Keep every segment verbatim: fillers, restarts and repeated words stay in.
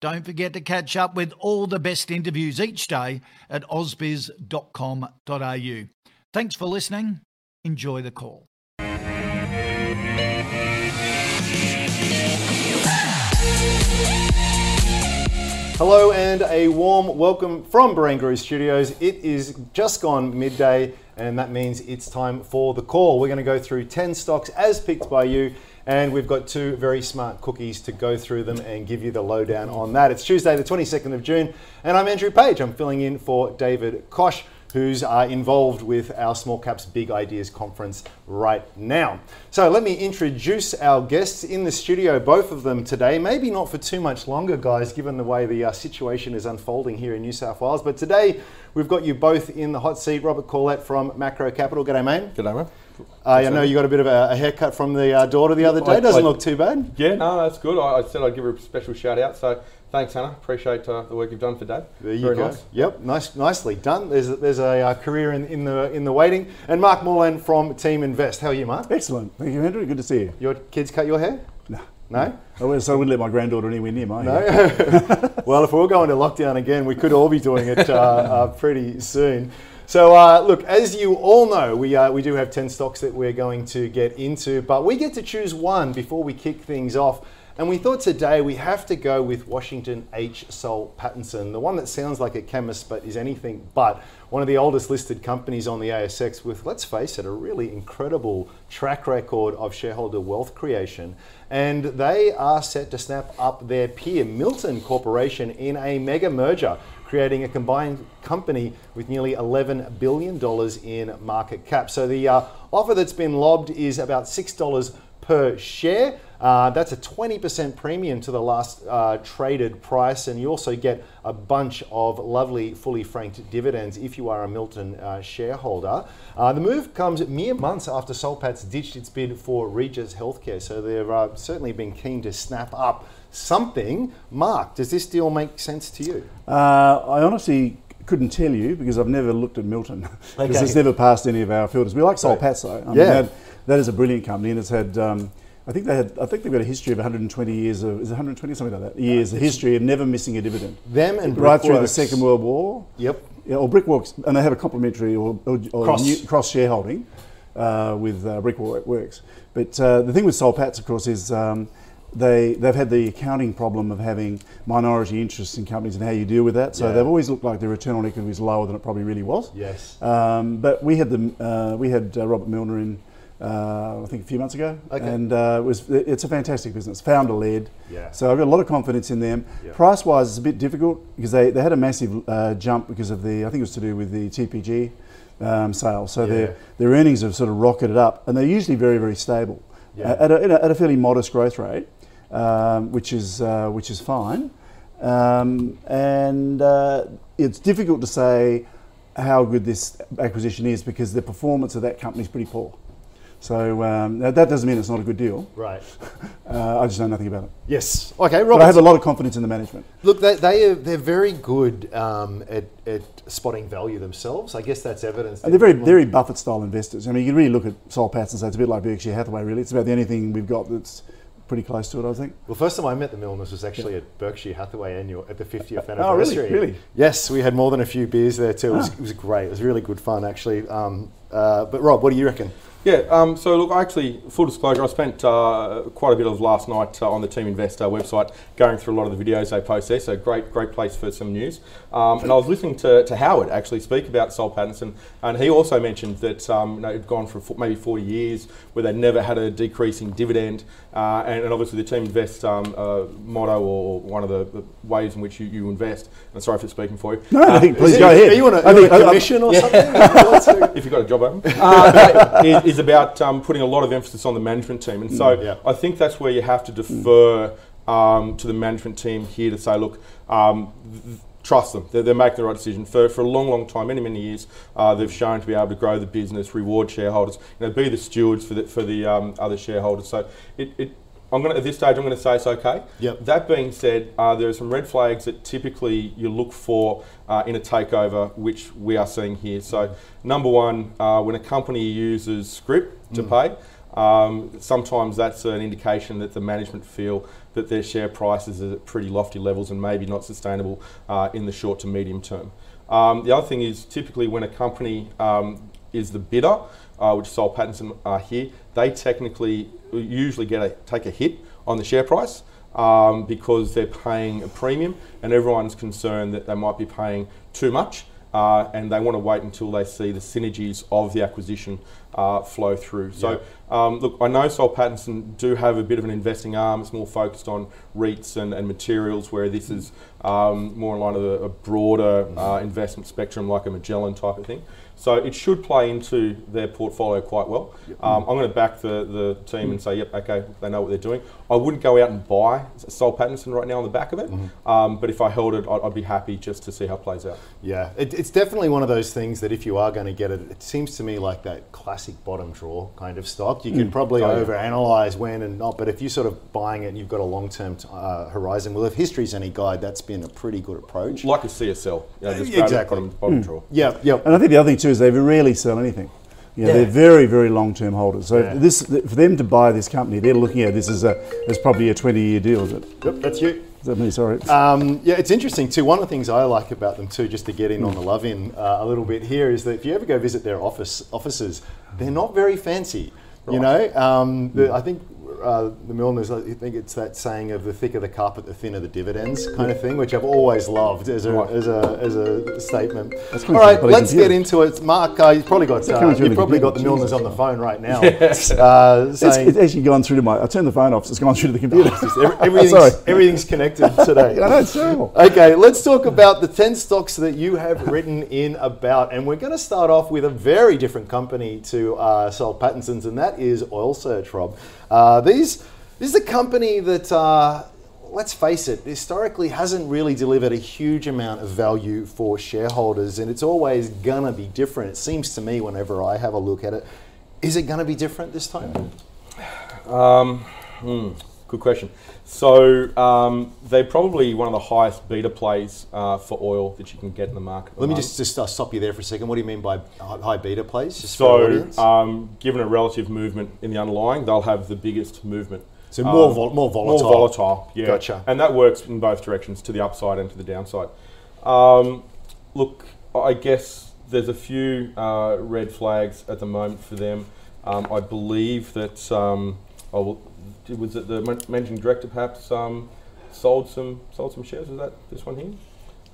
don't forget to catch up with all the best interviews each day at aus biz dot com dot a u. Thanks for listening. Enjoy The Call. Hello and a warm welcome from Barangaroo Studios. It is just gone midday and that means it's time for The Call. We're going to go through ten stocks as picked by you. And we've got two very smart cookies to go through them and give you the lowdown on that. It's Tuesday, the twenty-second of June, and I'm Andrew Page. I'm filling in for David Koch, who's uh, involved with our Small Caps Big Ideas Conference right now. So let me introduce our guests in the studio, both of them today. Maybe not for too much longer, guys, given the way the uh, situation is unfolding here in New South Wales. But today, we've got you both in the hot seat. Robert Corlett from Maqro Capital. G'day, mate. G'day, mate. Uh, I know you got a bit of a, a haircut from the uh, daughter the other day. I, Doesn't I, look too bad. Yeah, no, that's good. I, I said I'd give her a special shout out. So thanks, Hannah. Appreciate uh, the work you've done for Dad. There you Very go. Nice. Yep, nice, nicely done. There's a, there's a uh, career in, in the in the waiting. And Mark Morland from Team Invest. How are you, Mark? Excellent. Thank you, Andrew. Good to see you. Your kids cut your hair? No. No? I wouldn't, so I wouldn't let my granddaughter anywhere near my no? hair. Well, if we were going to lockdown again, we could all be doing it uh, uh, pretty soon. So uh, look, as you all know, we uh, we do have ten stocks that we're going to get into, but we get to choose one before we kick things off. And we thought today we have to go with Washington H. Soul Pattinson, the one that sounds like a chemist but is anything but. One of the oldest listed companies on the A S X with, let's face it, a really incredible track record of shareholder wealth creation. And they are set to snap up their peer, Milton Corporation, in a mega merger, creating a combined company with nearly eleven billion dollars in market cap. So the uh, offer that's been lobbed is about six dollars per share. Uh, that's a twenty percent premium to the last uh, traded price, and you also get a bunch of lovely fully franked dividends if you are a Milton uh, shareholder. Uh, the move comes mere months after Soul Pattinson ditched its bid for Regis Healthcare, so they've uh, certainly been keen to snap up something. Mark, does this deal make sense to you? Uh, I honestly couldn't tell you because I've never looked at Milton because okay. It's never passed any of our filters. We like Soul Pattinson, though. I mean, yeah. that, that is a brilliant company, and it's had. Um, I think they had. I think they've got a history of one hundred twenty years of is it one hundred twenty something like that years of history of never missing a dividend. Them and right through the Second World War. Yep. Yeah, or Brickworks, and they have a complementary or, or, or cross. New, cross shareholding uh, with uh, Brickworks. But uh, the thing with Soul Pattinson, of course, is um, they they've had the accounting problem of having minority interests in companies and how you deal with that. So yeah. They've always looked like their return on equity was lower than it probably really was. Yes. Um, but we had the uh, we had uh, Robert Milner in. Uh, I think a few months ago, okay. and uh, it was, it's a fantastic business, founder-led, yeah. So I've got a lot of confidence in them. Yeah. Price-wise, it's a bit difficult because they, they had a massive uh, jump because of the, I think it was to do with the T P G um, sale, so yeah. their their earnings have sort of rocketed up, and they're usually very, very stable, yeah. uh, at, a, at, a, at a fairly modest growth rate, um, which is uh, which is fine, um, and uh, it's difficult to say how good this acquisition is because the performance of that company is pretty poor. So um, that doesn't mean it's not a good deal. Right. Uh, I just know nothing about it. Yes. Okay, Robert. But I have a lot of confidence in the management. Look, they, they are, they're very good um, at, at spotting value themselves. I guess that's evidence. That and they're very, very Buffett-style investors. I mean, you can really look at Soul Pattinson and say it's a bit like Berkshire Hathaway, really. It's about the only thing we've got that's pretty close to it, I think. Well, first time I met the Milners was actually yeah. at Berkshire Hathaway annual at the fiftieth anniversary. Oh, really? Really? Yes, we had more than a few beers there too. It was, ah. it was great. It was really good fun, actually. Um, Uh, but Rob, what do you reckon? Yeah, um, so look, I actually, full disclosure, I spent uh, quite a bit of last night uh, on the Team Invest website going through a lot of the videos they post there, so great great place for some news. Um, and I was listening to, to Howard actually speak about Soul Pattinson, and he also mentioned that um, you know, it had gone for maybe forty years where they'd never had a decrease in dividend, uh, and, and obviously the Team Invest um, uh, motto, or one of the, the ways in which you, you invest, and sorry for speaking for you. No, um, I think please go ahead. Are you on a, I think, a commission I, I, or yeah. something? If you've got a job open. Uh, it, it, Is about um, putting a lot of emphasis on the management team, and so yeah. I think that's where you have to defer um, to the management team here to say, look, um, th- trust them. They're, they're making the right decision. For for a long, long time, many, many years, uh, they've shown to be able to grow the business, reward shareholders, you know, be the stewards for the for the um, other shareholders. So it. it I'm going at this stage. I'm going to say it's okay. Yep. That being said, uh, there are some red flags that typically you look for uh, in a takeover, which we are seeing here. So, number one, uh, when a company uses scrip to mm. pay, um, sometimes that's an indication that the management feel that their share price is at pretty lofty levels and maybe not sustainable uh, in the short to medium term. Um, the other thing is typically when a company um, is the bidder, uh, which Soul Pattinson are here, they technically usually get a take a hit on the share price um, because they're paying a premium, and everyone's concerned that they might be paying too much, uh, and they want to wait until they see the synergies of the acquisition uh, flow through. So. Yeah. Um, look, I know Soul Pattinson do have a bit of an investing arm. It's more focused on REITs and, and materials, where this is um, more in line with a, a broader uh, investment spectrum, like a Magellan type of thing. So it should play into their portfolio quite well. Um, I'm going to back the, the team and say, yep, okay, they know what they're doing. I wouldn't go out and buy Soul Pattinson right now on the back of it, mm-hmm. um, but if I held it, I'd, I'd be happy just to see how it plays out. Yeah, it, it's definitely one of those things that if you are going to get it, it seems to me like that classic bottom drawer kind of stock. You can probably oh, overanalyze when and not, but if you're sort of buying it and you've got a long-term t- uh, horizon, well, if history's any guide, that's been a pretty good approach. Like a C S L. You know, just exactly. Bottom, bottom mm. draw. Yeah, yeah. And I think the other thing too is they rarely sell anything. You know, yeah. They're very, very long-term holders. So yeah. this for them to buy this company, they're looking at this as, a, as probably a twenty-year deal, is it? Yep, that's you. Is that me? Sorry. Um, yeah, it's interesting too. One of the things I like about them too, just to get in mm. on the love-in uh, a little bit here, is that if you ever go visit their office offices, they're not very fancy. Right. You know, um, the, I think uh, the Milners, I think it's that saying of the thicker the carpet, the thinner the dividends kind of thing, which I've always loved as a right. as a as a statement. All right, let's get into it, Mark. Uh, you've probably got uh, you've probably got the Milners on the phone right now. Yes. Uh, saying it's, it's actually gone through to my. I turned the phone off. So it's gone through to the computer. everything's, Sorry. everything's connected today. I know, it's terrible. Okay, let's talk about the ten stocks that you have written in about, and we're going to start off with a very different company to uh, Soul Pattinson's, and that is Oil Search, Rob. Uh, these, this is a company that, uh, let's face it, historically hasn't really delivered a huge amount of value for shareholders, and it's always gonna be different. It seems to me whenever I have a look at it, is it gonna be different this time? Um, mm, good question. So um, they're probably one of the highest beta plays uh, for oil that you can get in the market. Let me just, just uh, stop you there for a second. What do you mean by high beta plays? Just so um, given a relative movement in the underlying, they'll have the biggest movement. So um, more, vol- more volatile. More volatile, yeah. Gotcha. And that works in both directions, to the upside and to the downside. Um, look, I guess there's a few uh, red flags at the moment for them. Um, I believe that... Um, I will, was it the managing director perhaps um, sold some sold some shares? Was that this one here? Um,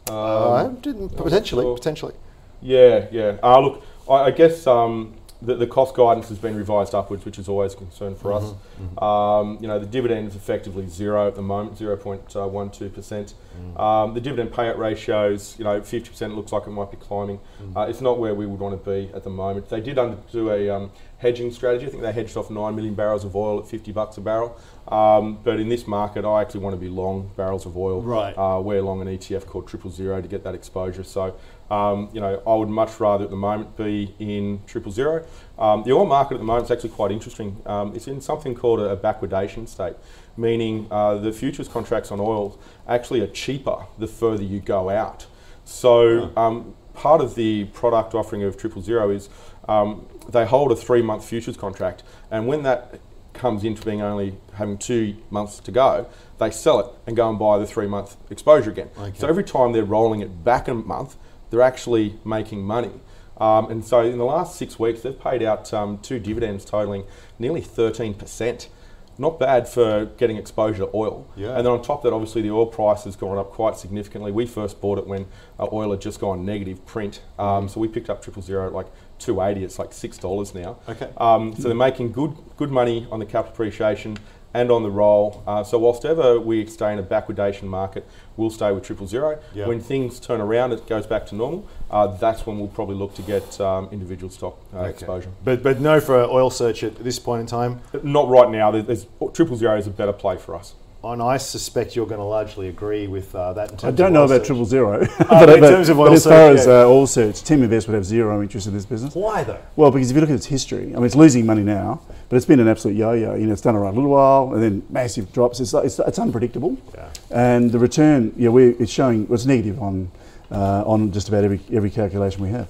uh, didn't potentially sure. potentially. Yeah, yeah. Uh, look, I, I guess um, the, the cost guidance has been revised upwards, which is always a concern for mm-hmm, us. Mm-hmm. Um, you know, the dividend is effectively zero at the moment, zero point one two percent. The dividend payout ratios, you know, fifty percent looks like it might be climbing. Mm-hmm. Uh, it's not where we would want to be at the moment. They did underdo a. Um, hedging strategy. I think they hedged off nine million barrels of oil at fifty bucks a barrel. Um, but in this market, I actually want to be long barrels of oil. Right. Uh, we're long an E T F called triple zero to get that exposure. So, um, you know, I would much rather at the moment be in triple zero. Um, the oil market at the moment is actually quite interesting. Um, it's in something called a, a backwardation state, meaning uh, the futures contracts on oil actually are cheaper the further you go out. So um, part of the product offering of triple zero is Um, they hold a three-month futures contract, and when that comes into being only having two months to go, they sell it and go and buy the three-month exposure again. Okay. So every time they're rolling it back a month, they're actually making money. Um, and so in the last six weeks, they've paid out um, two dividends totaling nearly thirteen percent. Not bad for getting exposure to oil. Yeah. And then on top of that, obviously the oil price has gone up quite significantly. We first bought it when uh, oil had just gone negative print. Um, so we picked up triple zero at like two eighty, it's like six dollars now. Okay. Um, so they're making good good money on the capital appreciation and on the roll. Uh, so whilst ever we stay in a backwardation market, we'll stay with triple zero. Yep. When things turn around, it goes back to normal. Uh, that's when we'll probably look to get um, individual stock uh, okay. exposure. But but no for oil search at this point in time? Not right now. There's, triple zero is a better play for us. And I suspect you're going to largely agree with uh, that. In terms I don't of know about triple zero, uh, but in terms of oil but as search, far as yeah. uh, oil search, Team Invest would have zero interest in this business. Why though? Well, because if you look at its history, I mean, it's losing money now, but it's been an absolute yo-yo. You know, it's done around a little while and then massive drops. It's it's, it's unpredictable, yeah. and the return, yeah, you know, we it's showing well, it's negative on uh, on just about every every calculation we have.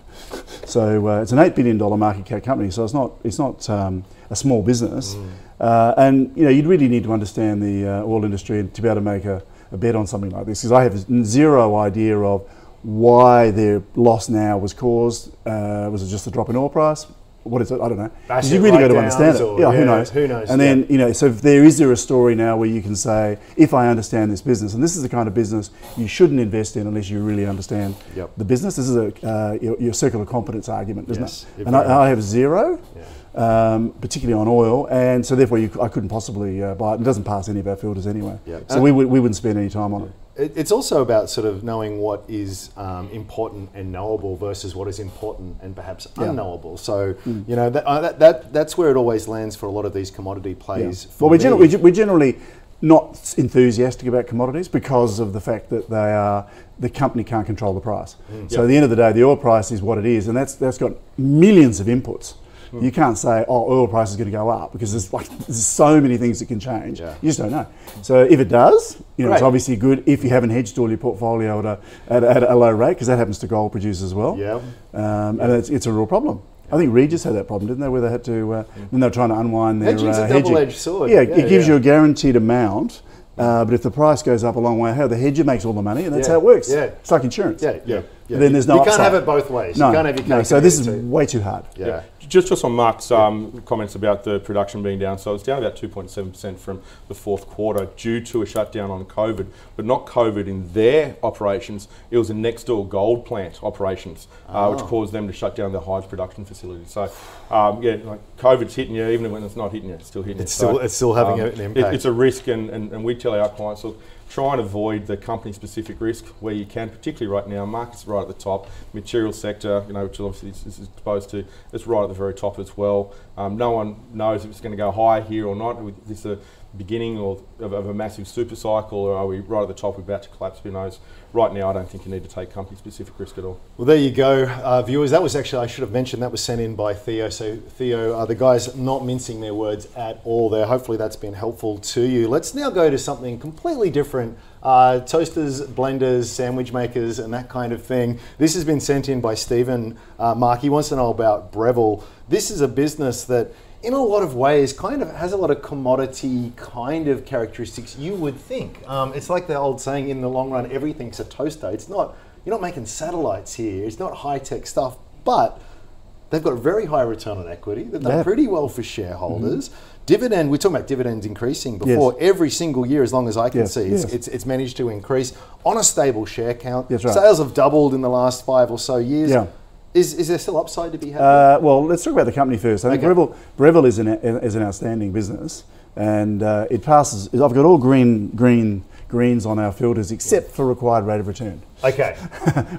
So uh, it's an eight billion dollar market cap company. So it's not it's not um, a small business. Mm. Uh, and you know, you'd really need to understand the uh, oil industry to be able to make a, a bet on something like this, because I have zero idea of why their loss now was caused. Uh, was it just a drop in oil price? What is it? I don't know. Because you really got to understand it. Or, yeah, yeah, who knows? Who knows? And yeah. then you know, so if there is there a story now where you can say, if I understand this business, and this is the kind of business you shouldn't invest in unless you really understand yep. the business. This is a uh, your, your circle of competence argument, isn't yes, it? And I, I have zero. Yeah. Um, particularly on oil, and so therefore you, I couldn't possibly uh, buy it. It doesn't pass any of our filters anyway, yep. so we, we wouldn't spend any time on yeah. it. It's also about sort of knowing what is um, important and knowable versus what is important and perhaps yeah. unknowable. So mm. you know that, uh, that that that's where it always lands for a lot of these commodity plays. Yeah. For well, we generally we're generally not enthusiastic about commodities because of the fact that they are. The company can't control the price. Mm. So yep. at the end of the day, the oil price is what it is, and that's that's got millions of inputs. You can't say, oh, oil price is going to go up, because there's like there's so many things that can change. Yeah. You just don't know. So if it does, you know, right. it's obviously good if you haven't hedged all your portfolio at a, at a, at a low rate, because that happens to gold producers as well. Yeah. Um, yeah. And it's, it's a real problem. I think Regis had that problem, didn't they? Where they had to, uh, when they were trying to unwind their hedging. Hedging's uh, a double-edged sword. Yeah, yeah it gives yeah. you a guaranteed amount. Uh, but if the price goes up a long way, how the hedger makes all the money, and that's yeah. how it works. Yeah. It's like insurance. Yeah, yeah. yeah. Then there's no. You can't upside. have it both ways. No, you can't have your no. So this is way too hard. Yeah. yeah. Just just on Mark's um, yeah. comments about the production being down, so it's down about two point seven percent from the fourth quarter due to a shutdown on COVID, but not COVID in their operations. It was a next door gold plant operations, oh. uh, which caused them to shut down their highest production facility. So um, yeah, like COVID's hitting you, even when it's not hitting you, it's still hitting it's you. Still, so, it's still having um, an impact. It, it's a risk, and, and, and we tell our clients, look, try and avoid the company-specific risk where you can, particularly right now. Market's right at the top. Material sector, you know, which obviously is, is exposed to, it's right at the very top as well. Um, no one knows if it's going to go high here or not. Is this a beginning or of, of a massive super cycle, or are we right at the top, we're about to collapse? Who knows? Right now, I don't think you need to take company-specific risk at all. Well, there you go, uh, viewers. That was actually, I should have mentioned, that was sent in by Theo. So Theo, uh, the guy's not mincing their words at all there. Hopefully that's been helpful to you. Let's now go to something completely different. Uh, toasters, blenders, sandwich makers, and that kind of thing. This has been sent in by Stephen. Uh, Mark, he wants to know about Breville. This is a business that, in a lot of ways, kind of has a lot of commodity kind of characteristics, you would think. Um, it's like the old saying, in the long run, everything's a toaster. It's not, you're not making satellites here. It's not high-tech stuff, but they've got a very high return on equity. They've done yeah. pretty well for shareholders. Mm-hmm. Dividend, we're talking about dividends increasing before. Yes. Every single year, as long as I can yes. see, it's, yes. it's, it's managed to increase on a stable share count. That's right. Sales have doubled in the last five or so years. Yeah. Is, is there still upside to be had? Uh, well, let's talk about the company first. I think okay. Breville, Breville is an is an outstanding business, and uh, it passes. I've got all green green greens on our filters except for required rate of return. Okay,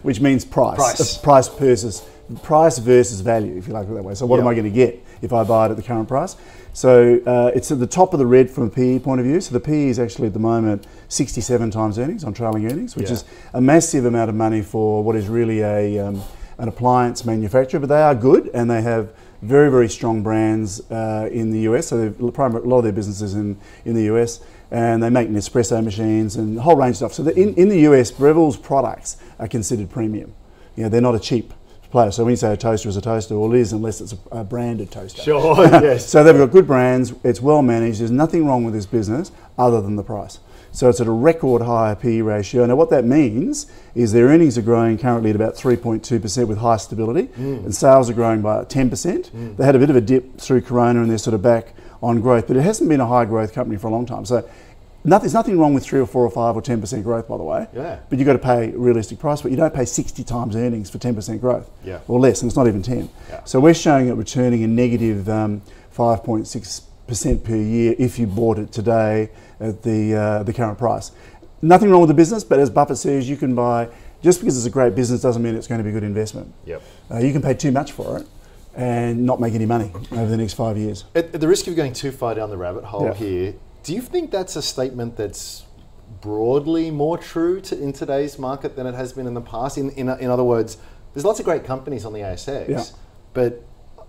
which means price, price, uh, price versus price versus value, if you like it that way. So, what yep. am I going to get if I buy it at the current price? So uh, it's at the top of the red from a P E point of view. So the P E is actually at the moment sixty-seven times earnings on trailing earnings, which yeah. is a massive amount of money for what is really a um, an appliance manufacturer, but they are good and they have very, very strong brands uh, in the U S. So they've primary, a lot of their businesses in, in the U S, and they make Nespresso machines and a whole range of stuff. So in, in the U S, Breville's products are considered premium. You know, they're not a cheap player. So when you say a toaster is a toaster, well, it is unless it's a, a branded toaster. Sure, yes. So they've got good brands, it's well managed, there's nothing wrong with this business other than the price. So it's at a record high P E ratio. Now what that means is their earnings are growing currently at about three point two percent with high stability, mm. and sales are growing by ten percent. Mm. They had a bit of a dip through Corona and they're sort of back on growth, but it hasn't been a high growth company for a long time. So nothing, there's nothing wrong with three or four or five or ten percent growth, by the way. Yeah. But you've got to pay a realistic price, but you don't pay sixty times earnings for ten percent growth, yeah. or less, and it's not even ten. Yeah. So we're showing it returning a negative um, five point six percent per year if you bought it today at the uh, the current price. Nothing wrong with the business, but as Buffett says, you can buy, just because it's a great business doesn't mean it's going to be a good investment. Yep. Uh, you can pay too much for it and not make any money over the next five years. At the risk of going too far down the rabbit hole yeah. here, do you think that's a statement that's broadly more true to, in today's market than it has been in the past? In in, in other words, there's lots of great companies on the A S X, yeah. but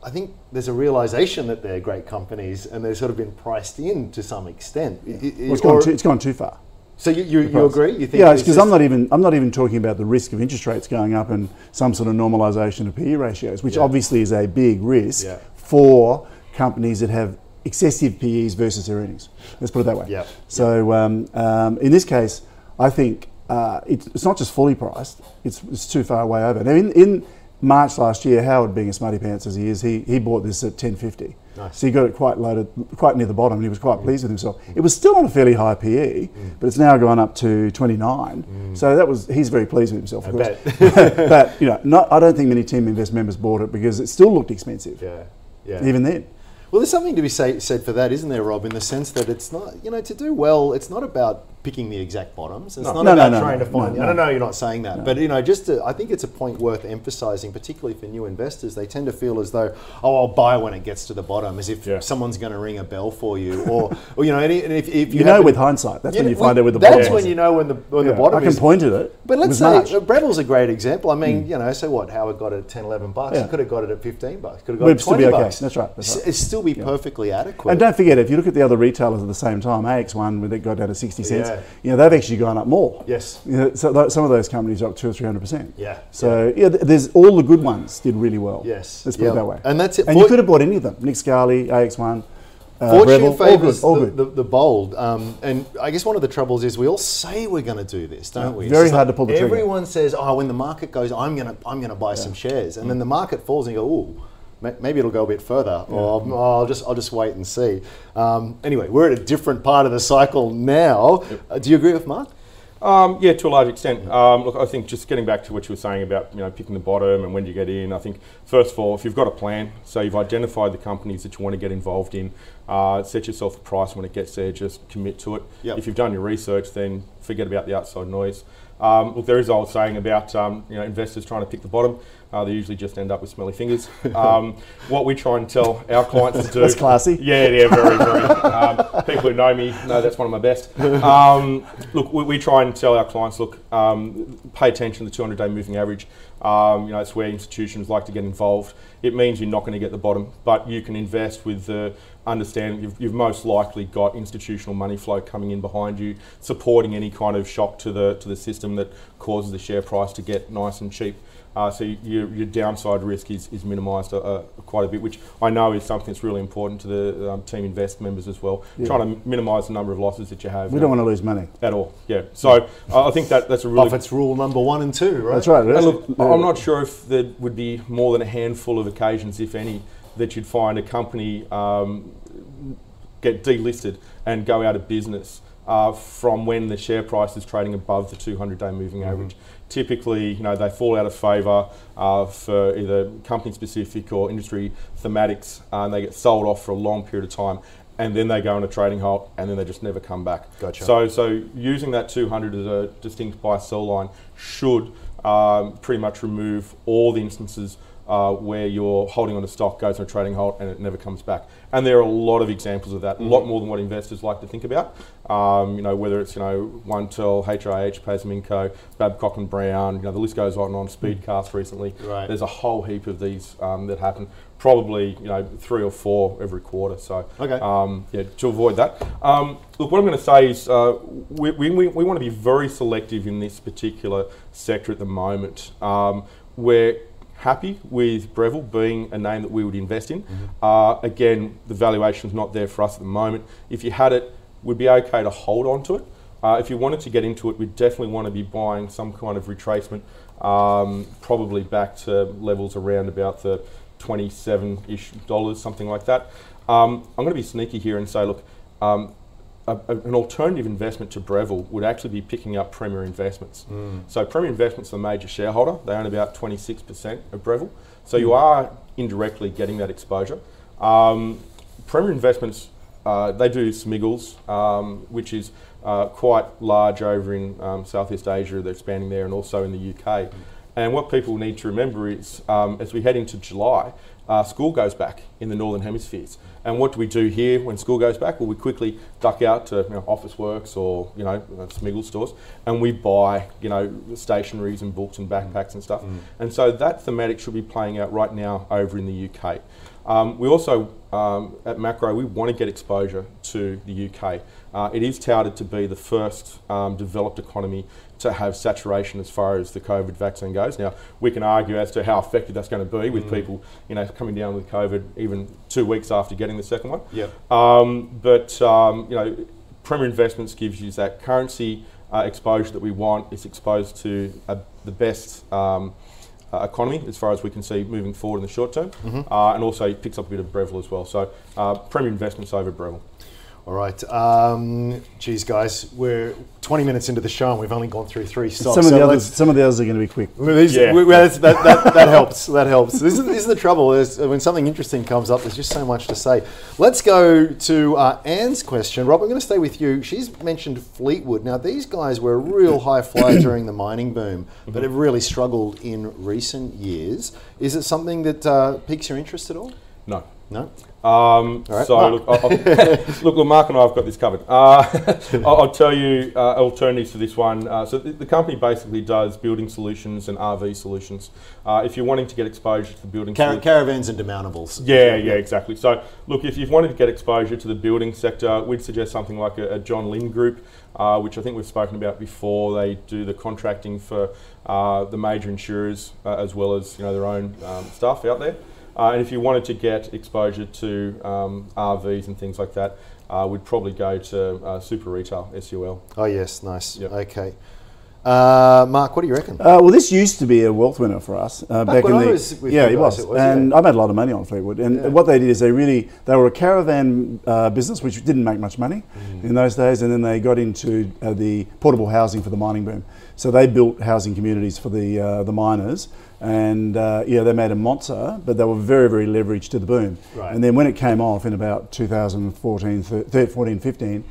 I think there's a realization that they're great companies and they've sort of been priced in to some extent. Yeah. It, well, it's, gone too, it's gone too far. So you, you, you agree? You think yeah, it's because I'm not even I'm not even talking about the risk of interest rates going up and some sort of normalization of P E ratios, which yeah. obviously is a big risk yeah. for companies that have excessive P Es versus their earnings. Let's put it that way. Yeah. So um, um, in this case, I think uh, it's, it's not just fully priced, it's, it's too far away over. Now in, in March last year, Howard, being a smarty pants as he is, he, he bought this at ten fifty. Nice. So he got it quite loaded, quite near the bottom, and he was quite mm. pleased with himself. It was still on a fairly high P E, mm. but it's now gone up to twenty-nine. Mm. So that was, he's very pleased with himself, of I course. Bet. But you know, not, I don't think many Team Invest members bought it because it still looked expensive. Yeah. Yeah. Even then. Well, there's something to be say, said for that, isn't there, Rob, in the sense that it's not, you know, to do well, it's not about picking the exact bottoms. It's no, not no, about no, trying no, to find, no, no. I don't know, you're not saying that, no. but, you know, just to, I think it's a point worth emphasizing, particularly for new investors. They tend to feel as though, oh, I'll buy when it gets to the bottom, as if yeah. someone's going to ring a bell for you, or, or you know, and if, if you, you know, with hindsight, that's you when you find out with the bottom. That's when you know when the, when yeah, the bottom I is. I can point at it. But let's say, much. Breville's a great example. I mean, mm. you know, so what, Howard got it at ten, eleven bucks, yeah. he could have got it at fifteen bucks, could have got We'd it at twenty bucks. Okay. That's right, that's right. It's still be yeah. perfectly adequate. And don't forget, if you look at the other retailers at the same time, A X one, when they got down to sixty cents, yeah. you know, they've actually gone up more. Yes. You know, so th- some of those companies are up two or three hundred percent. Yeah. So yeah, yeah th- there's all the good ones did really well. Yes. Let's put yeah. it that way. And that's it. And For- you could have bought any of them. Nick Scali, A X one. Uh, Fortune favours the, the, the bold, um, and I guess one of the troubles is we all say we're going to do this, don't yeah, we? It's very hard like to pull the everyone trigger. Everyone says, "Oh, when the market goes, I'm going to, I'm going to buy yeah. some shares," and mm. then the market falls, and you go, "Ooh." Maybe it'll go a bit further, or yeah. I'll, I'll just I'll just wait and see. Um, anyway, we're at a different part of the cycle now. Yep. Uh, do you agree with Mark? Um, yeah, to a large extent. Um, look, I think just getting back to what you were saying about, you know, picking the bottom and when you get in, I think first of all, if you've got a plan, so you've identified the companies that you want to get involved in, uh, set yourself a price when it gets there, just commit to it. Yep. If you've done your research, then forget about the outside noise. Um, look, there is an old saying about um, you know, investors trying to pick the bottom. Uh, they usually just end up with smelly fingers. Um, what we try and tell our clients to do... That's classy. Yeah, yeah, very, very. Um, people who know me know that's one of my best. Um, look, we, we try and tell our clients, look, um, pay attention to the two hundred day moving average. Um, you know, it's where institutions like to get involved. It means you're not going to get the bottom, but you can invest with the understanding you've, you've most likely got institutional money flow coming in behind you, supporting any kind of shock to the to the system that causes the share price to get nice and cheap. Uh, so your, your downside risk is, is minimised uh, quite a bit, which I know is something that's really important to the um, Team Invest members as well. Yeah. Trying to minimise the number of losses that you have. We don't want to lose money. At all, yeah. So uh, I think that that's a really... Buffett's rule number one and two, right? That's right. And look, I'm not sure if there would be more than a handful of occasions, if any, that you'd find a company um, get delisted and go out of business uh, from when the share price is trading above the two hundred day moving mm-hmm. average. Typically, you know, they fall out of favour uh, for either company-specific or industry thematics, uh, and they get sold off for a long period of time, and then they go on a trading halt, and then they just never come back. Gotcha. So, so using that two hundred as a distinct buy-sell line should um, pretty much remove all the instances uh, where you're holding on a stock, goes on a trading halt, and it never comes back. And there are a lot of examples of that, mm-hmm. a lot more than what investors like to think about. Um, you know, whether it's, you know, OneTel, H I H, Pasminco, Babcock and Brown, you know, the list goes on and on, Speedcast recently. Right. There's a whole heap of these um, that happen, probably, you know, three or four every quarter. So, okay. um, yeah, to avoid that. Um, look, what I'm going to say is uh, we, we, we want to be very selective in this particular sector at the moment. Um, we're happy with Breville being a name that we would invest in. Mm-hmm. Uh, again, the valuation's not there for us at the moment. If you had it, we'd be okay to hold on to it. Uh, if you wanted to get into it, we'd definitely want to be buying some kind of retracement, um, probably back to levels around about the twenty-seven-ish dollars, something like that. Um, I'm going to be sneaky here and say, look, um, a, a, an alternative investment to Breville would actually be picking up Premier Investments. Mm. So Premier Investments are the major shareholder. They own about twenty-six percent of Breville. So mm. you are indirectly getting that exposure. Um, Premier Investments, uh, they do Smiggles, um, which is uh, quite large over in um, Southeast Asia. They're expanding there and also in the U K. Mm. And what people need to remember is, um, as we head into July, uh, school goes back in the Northern Hemispheres. And what do we do here when school goes back? Well, we quickly duck out to you know, Office Works or you know Smiggle stores, and we buy you know stationaries and books and backpacks mm. and stuff. Mm. And so that thematic should be playing out right now over in the U K. Um, we also, um, at Maqro, we want to get exposure to the U K. Uh, it is touted to be the first um, developed economy to have saturation as far as the COVID vaccine goes. Now, we can argue as to how effective that's going to be with mm. people you know, coming down with COVID even two weeks after getting the second one. Yep. Um, but um, you know, Premier Investments gives you that currency uh, exposure that we want. It's exposed to uh, the best um, Uh, economy as far as we can see moving forward in the short term, mm-hmm. uh, and also picks up a bit of Breville as well. So uh, Premier Investments over Breville. All right, um, geez guys, we're twenty minutes into the show and we've only gone through three stocks. Some of, so the, others, some of the others are going to be quick. These, yeah. we, that, that, that helps, that helps. This is, this is the trouble, is when something interesting comes up, there's just so much to say. Let's go to uh, Anne's question. Rob, I'm going to stay with you. She's mentioned Fleetwood. Now, these guys were a real high flyer during the mining boom, mm-hmm. but have really struggled in recent years. Is it something that uh, piques your interest at all? No. No? Um, right, so Mark. Look, I've, look, look, Mark and I have got this covered. Uh, I'll tell you uh, alternatives to this one. Uh, so th- the company basically does building solutions and R V solutions. Uh, if you're wanting to get exposure to the building Car- solutions, caravans and demountables. Yeah, yeah, exactly. So look, if you've wanted to get exposure to the building sector, we'd suggest something like a, a John Lynn Group, uh, which I think we've spoken about before. They do the contracting for uh, the major insurers uh, as well as you know their own um, stuff out there. Uh, and if you wanted to get exposure to um, R Vs and things like that, uh, we'd probably go to uh, Super Retail, S U L. Oh yes, nice. Yep. Okay. Uh, Mark, what do you reckon? Uh, well, this used to be a wealth winner for us uh, back, back in the was yeah, it was, it was, and yeah. I made a lot of money on Fleetwood. And yeah. what they did is they really they were a caravan uh, business which didn't make much money mm. in those days, and then they got into uh, the portable housing for the mining boom. So they built housing communities for the uh, the miners, and uh, yeah, they made a monster, but they were very very leveraged to the boom. Right. And then when it came off in about two thousand fourteen, thirteen, fourteen, fifteen.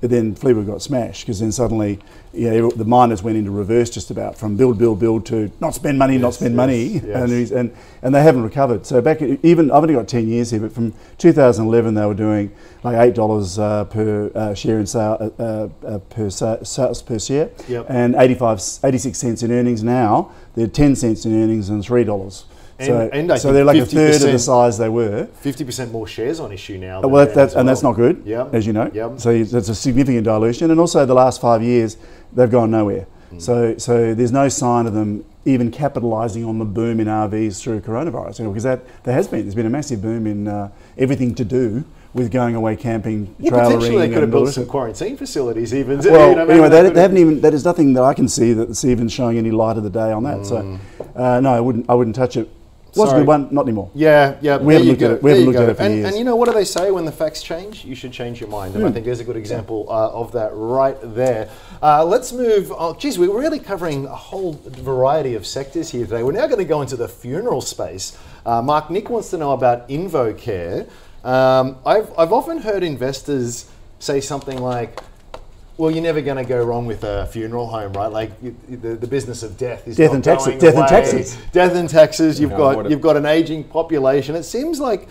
But then Fleetwood got smashed because then suddenly you know, the miners went into reverse just about from build, build, build to not spend money, yes, not spend yes, money, yes. And, and and they haven't recovered. So back even I've only got ten years here, but from two thousand eleven they were doing like eight dollars uh, per uh, share in sale uh, uh, per sales per share, yep. and eighty-five, eighty-six cents in earnings. Now they're ten cents in earnings and three dollars. So, and, and so they're like a third of the size they were. fifty percent more shares on issue now. Well, that's, that's, well. And that's not good, yep. as you know. Yep. So that's a significant dilution. And also the last five years, they've gone nowhere. Mm. So so there's no sign of them even capitalising on the boom in R Vs through coronavirus. You know, because that there has been. There's been a massive boom in uh, everything to do with going away camping, yeah, trailering. Potentially they could have built some quarantine facilities even. Well, you know, anyway, they, they haven't even, there's nothing that I can see that's even showing any light of the day on that. Mm. So uh, no, I wouldn't, I wouldn't touch it. Was a good one, not anymore. Yeah, yeah. We haven't looked at it. We haven't looked at it for years. And, and you know what do they say? When the facts change, you should change your mind. And mm. I think there's a good example uh, of that right there. Uh, let's move on. Geez, we're really covering a whole variety of sectors here today. We're now going to go into the funeral space. Uh, Mark, Nick wants to know about InvoCare. Um, I've I've often heard investors say something like, well, you're never going to go wrong with a funeral home, right? Like you, the, the business of death is death not and taxes. Going death away. and taxes. Death and taxes. You've no, got you've got an aging population. It seems like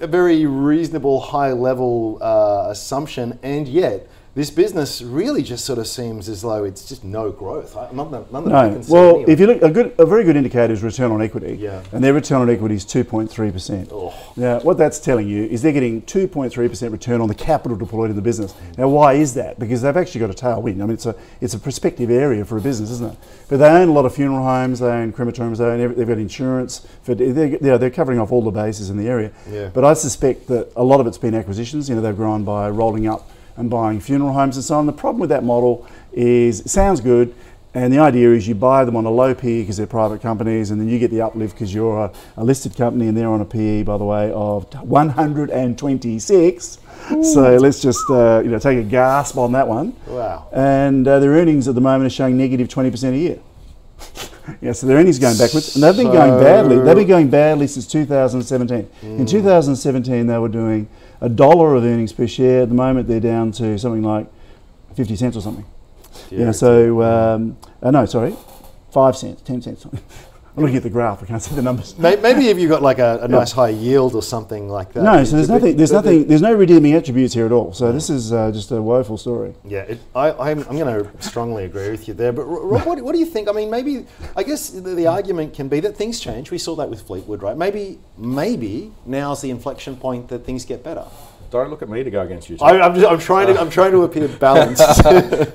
a very reasonable, high-level uh, assumption, and yet this business really just sort of seems as though it's just no growth. None that, none that no. I can see well, anyway. If you look, a good, a very good indicator is return on equity, yeah. and their return on equity is two point three percent. Oh. Now, what that's telling you is they're getting two point three percent return on the capital deployed in the business. Now, why is that? Because they've actually got a tailwind. I mean, it's a it's a prospective area for a business, isn't it? But they own a lot of funeral homes, they own crematoriums, they own every, they've got insurance. For, they're, you know, they're covering off all the bases in the area. Yeah. But I suspect that a lot of it's been acquisitions. You know, they've grown by rolling up and buying funeral homes and so on. The problem with that model is it sounds good, and the idea is you buy them on a low P E because they're private companies, and then you get the uplift because you're a, a listed company, and they're on a P E, by the way, of one hundred twenty-six. Ooh. So let's just uh, you know take a gasp on that one. Wow. And uh, their earnings at the moment are showing negative twenty percent a year. Yeah, so their earnings are going backwards, and they've been so going badly. They've been going badly since two thousand seventeen. Mm. In two thousand seventeen, they were doing a dollar of earnings per share. At the moment, they're down to something like fifty cents or something. Yeah, you know, so um, uh, no, sorry, five cents, ten cents. I'm looking at the graph. I can't see the numbers. Maybe if you got like a, a nice yeah. high yield or something like that. No, so there's nothing. There's nothing. There's no redeeming attributes here at all. So this is uh, just a woeful story. Yeah, it, I, I'm. I'm going to strongly agree with you there. But Rob, what, what do you think? I mean, maybe I guess the, the argument can be that things change. We saw that with Fleetwood, right? Maybe, maybe now's the inflection point that things get better. Don't look at me to go against you. I, I'm, just, I'm trying to. I'm trying to appear balanced.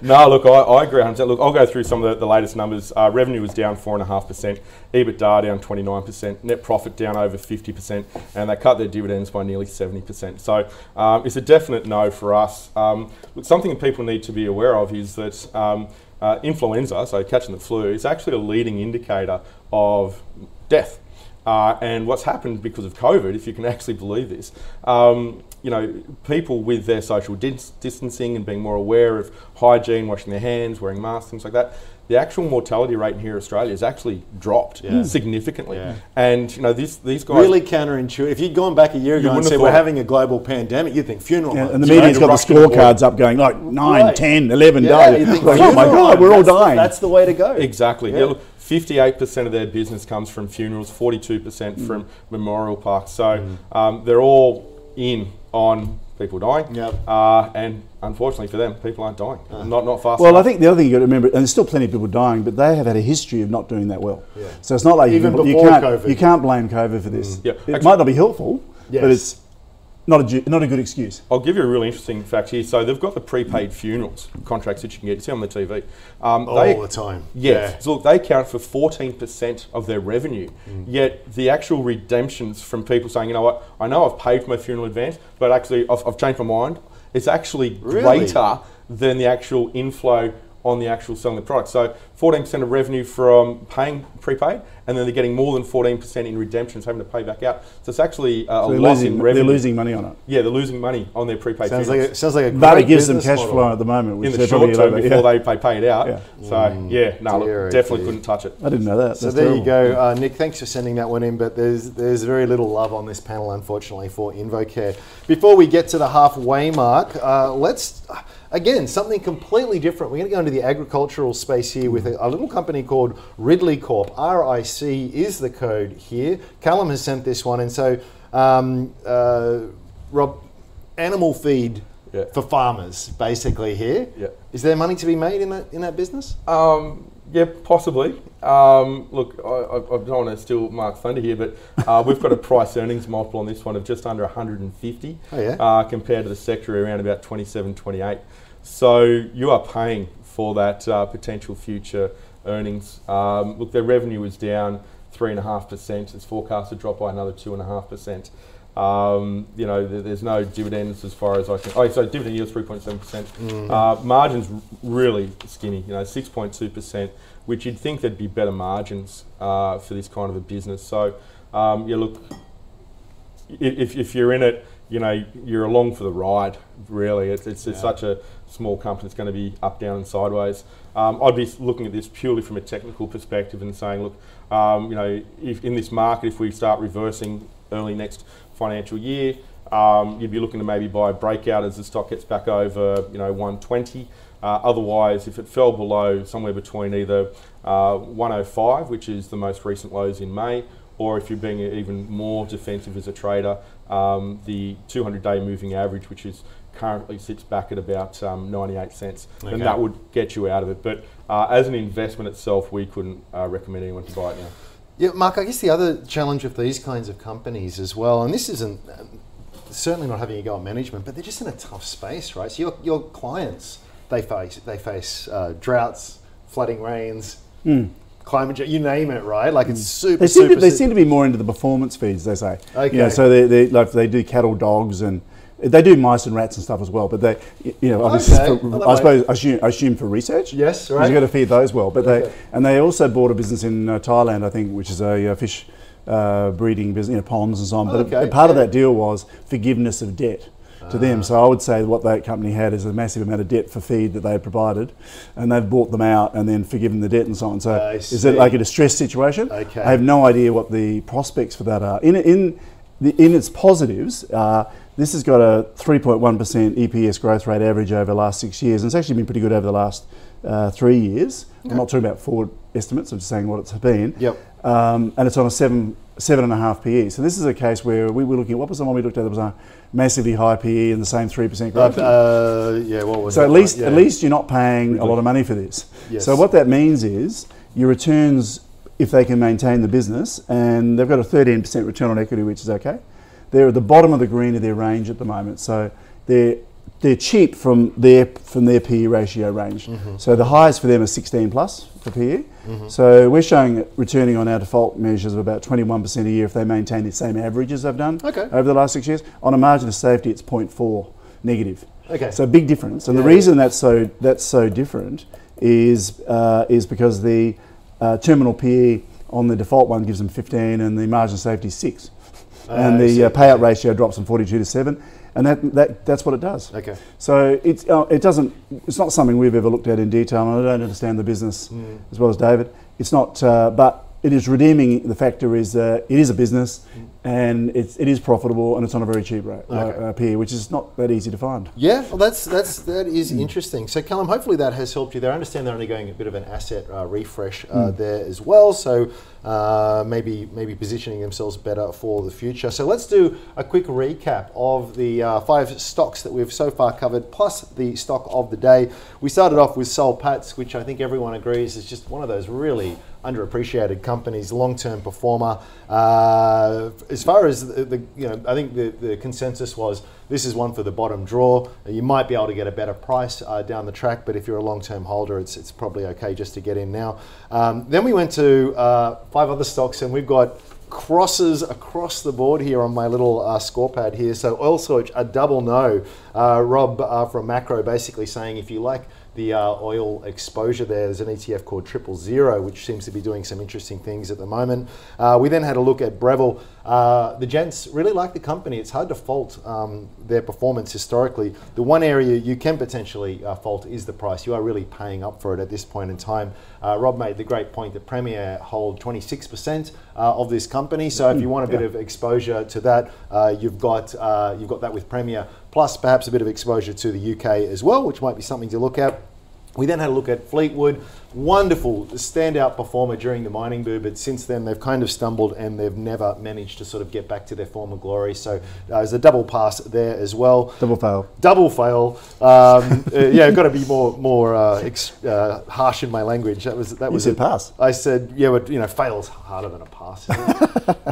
No, look, I, I agree. Look, I'll go through some of the, the latest numbers. Uh, revenue was down four and a half percent. EBITDA down twenty nine percent. Net profit down over fifty percent, and they cut their dividends by nearly seventy percent. So um, it's a definite no for us. Um, look, something people need to be aware of is that um, uh, influenza, so catching the flu, is actually a leading indicator of death. Uh, and what's happened because of COVID, if you can actually believe this, um, you know, people with their social dis- distancing and being more aware of hygiene, washing their hands, wearing masks, things like that, the actual mortality rate here in Australia has actually dropped yeah. significantly. Yeah. And, you know, these, these guys... Really counterintuitive. If you'd gone back a year ago and said we're having a global pandemic, you'd think funeral yeah, and the media's got the scorecards up going like nine, right. ten, eleven yeah, days. Think, like, oh my God, we're all dying. That's the way to go. Exactly. Yeah. Yeah, look, fifty-eight percent of their business comes from funerals, forty-two percent mm. from memorial parks. So mm. um, they're all in on... people dying, yep. uh, and unfortunately for them, people aren't dying. Uh. Not not fast. Well, enough. I think the other thing you got to remember, and there's still plenty of people dying, but they have had a history of not doing that well. Yeah. So it's not like even you, before you can't COVID. you can't blame COVID for this. Mm. Yeah. It Actually, might not be helpful, yes. but it's not a not a good excuse. I'll give you a really interesting fact here. So they've got the prepaid funerals contracts that you can get. You see on the T V um, all they, the time. Yeah. yeah. So look, they count for fourteen percent of their revenue. Mm. Yet the actual redemptions from people saying, you know what, I know I've paid for my funeral advance, but actually I've, I've changed my mind. It's actually really? greater than the actual inflow on the actual selling the product. So fourteen percent of revenue from paying prepaid, and then they're getting more than fourteen percent in redemptions, having to pay back out. So it's actually uh, so a loss losing, in revenue. They're losing money on it. Yeah, they're losing money on their prepaid. Sounds like a, sounds like a great But it gives them cash flow at the moment. Which in the short term, before yeah. they pay, pay it out. Yeah. So mm, yeah, no, look, definitely dear. couldn't touch it. I didn't know that. So That's there terrible. you go. Uh, Nick, thanks for sending that one in, but there's there's very little love on this panel, unfortunately, for InvoCare. Before we get to the halfway mark, uh, let's... Again, something completely different. We're going to go into the agricultural space here with a, a little company called Ridley Corp. R I C is the code here. Callum has sent this one. And so, um, uh, Rob, animal feed yeah. for farmers, basically here. Yeah. Is there money to be made in that in that business? Um, yeah, possibly. Um, look, I, I don't want to steal Mark's thunder here, but uh, we've got a price earnings multiple on this one of just under one hundred fifty oh, yeah. uh, compared to the sector around about twenty-seven, twenty-eight. So you are paying for that uh, potential future earnings. Um, look, their revenue was down three and a half percent. It's forecast to drop by another two and a half percent. Um, you know, th- there's no dividends as far as I can. Oh, so dividend yield three point seven percent. Mm. Uh, margins really skinny. You know, six point two percent, which you'd think there'd be better margins uh, for this kind of a business. So um, yeah, look, if if you're in it, you know, you're along for the ride. Really, it's it's, yeah. it's such a small company. It's going to be up, down, and sideways. Um, I'd be looking at this purely from a technical perspective and saying, look, um, you know, if in this market, if we start reversing early next financial year, um, you'd be looking to maybe buy a breakout as the stock gets back over, you know, one twenty. Uh, otherwise, if it fell below somewhere between either uh, one oh five, which is the most recent lows in May, or if you're being even more defensive as a trader, um, the two hundred day moving average, which is currently sits back at about um, ninety-eight cents, okay. and that would get you out of it. But uh, as an investment itself, we couldn't uh, recommend anyone to buy it now. Yeah, Mark, I guess the other challenge with these kinds of companies as well, and this isn't, uh, certainly not having a go at management, but they're just in a tough space, right? So your, your clients, they face they face uh, droughts, flooding rains, mm. climate change, you name it, right? Like it's super, they seem super... To, they seem to be more into the performance feeds, they say. Okay. You know, so they, they, like, they do cattle dogs and They do mice and rats and stuff as well, but they, you know, obviously okay. for, I suppose assume, assume for research. Yes, right. You've got to feed those well. But okay. they and they also bought a business in uh, Thailand, I think, which is a uh, fish uh, breeding business, you know, ponds and so on. But okay, a, a part okay. of that deal was forgiveness of debt to them. So I would say what that company had is a massive amount of debt for feed that they had provided, and they've bought them out and then forgiven the debt and so on. So I is see. it like a distressed situation? Okay. I have no idea what the prospects for that are. In in the, in its positives, uh, this has got a three point one percent E P S growth rate average over the last six years, and it's actually been pretty good over the last uh, three years. Okay. I'm not talking about forward estimates, I'm just saying what it's been. Yep. Um, and it's on a seven. Seven and a half P E. So this is a case where we were looking at, what was the one we looked at that was a massively high P E and the same three percent growth? Uh, yeah, what was so that? At least, yeah. at least you're not paying Ridley. a lot of money for this. Yes. So what that means is your returns, if they can maintain the business, and they've got a thirteen percent return on equity, which is okay. They're at the bottom of the green of their range at the moment, so they're they're cheap from their from their P E ratio range. Mm-hmm. So the highs for them are sixteen plus for P E. Mm-hmm. So we're showing returning on our default measures of about twenty-one percent a year if they maintain the same averages they've done okay. over the last six years. On a margin of safety, it's zero point four negative. Okay. So a big difference. And yeah, the reason yeah. that's so that's so different is uh, is because the uh, terminal P E on the default one gives them fifteen and the margin of safety is six. Uh, and the uh, payout ratio drops from forty-two to seven. And that, that that's what it does. Okay. So it's uh, it doesn't it's not something we've ever looked at in detail, and I don't understand the business mm. as well as David. It's not, uh, but it is redeeming. The factor is uh, it is a business, mm. and it's it is profitable, and it's on a very cheap rate okay. uh, P E, which is not that easy to find. Yeah, well, that's that's that is mm. interesting. So Callum, hopefully that has helped you there. I understand they're undergoing a bit of an asset uh, refresh uh, mm. there as well. So. Uh, maybe maybe positioning themselves better for the future. So let's do a quick recap of the uh, five stocks that we've so far covered, plus the stock of the day. We started off with Soul Patts, which I think everyone agrees is just one of those really underappreciated companies, long-term performer. Uh, as far as the, the you know, I think the, the consensus was this is one for the bottom drawer. You might be able to get a better price uh, down the track, but if you're a long-term holder, it's it's probably okay just to get in now. Um, then we went to uh, five other stocks, and we've got crosses across the board here on my little uh, scorepad here. So Oil Search, a double no. Uh, Rob uh, from Maqro basically saying if you like the uh, oil exposure there, there's an E T F called Triple Zero, which seems to be doing some interesting things at the moment. Uh, we then had a look at Breville. Uh, the gents really like the company. It's hard to fault um, their performance historically. The one area you can potentially uh, fault is the price. You are really paying up for it at this point in time. Uh, Rob made the great point that Premier hold twenty-six percent uh, of this company. So if you want a bit yeah. of exposure to that, uh, you've got uh, you've got that with Premier, plus perhaps a bit of exposure to the U K as well, which might be something to look at. We then had a look at Fleetwood, wonderful standout performer during the mining boom, but since then they've kind of stumbled and they've never managed to sort of get back to their former glory. So uh, there's a double pass there as well. Double fail. Double fail. Um, uh, yeah, I've got to be more more uh, ex- uh, harsh in my language. That was that you was said a pass. I said yeah, but you know, fail's harder than a pass.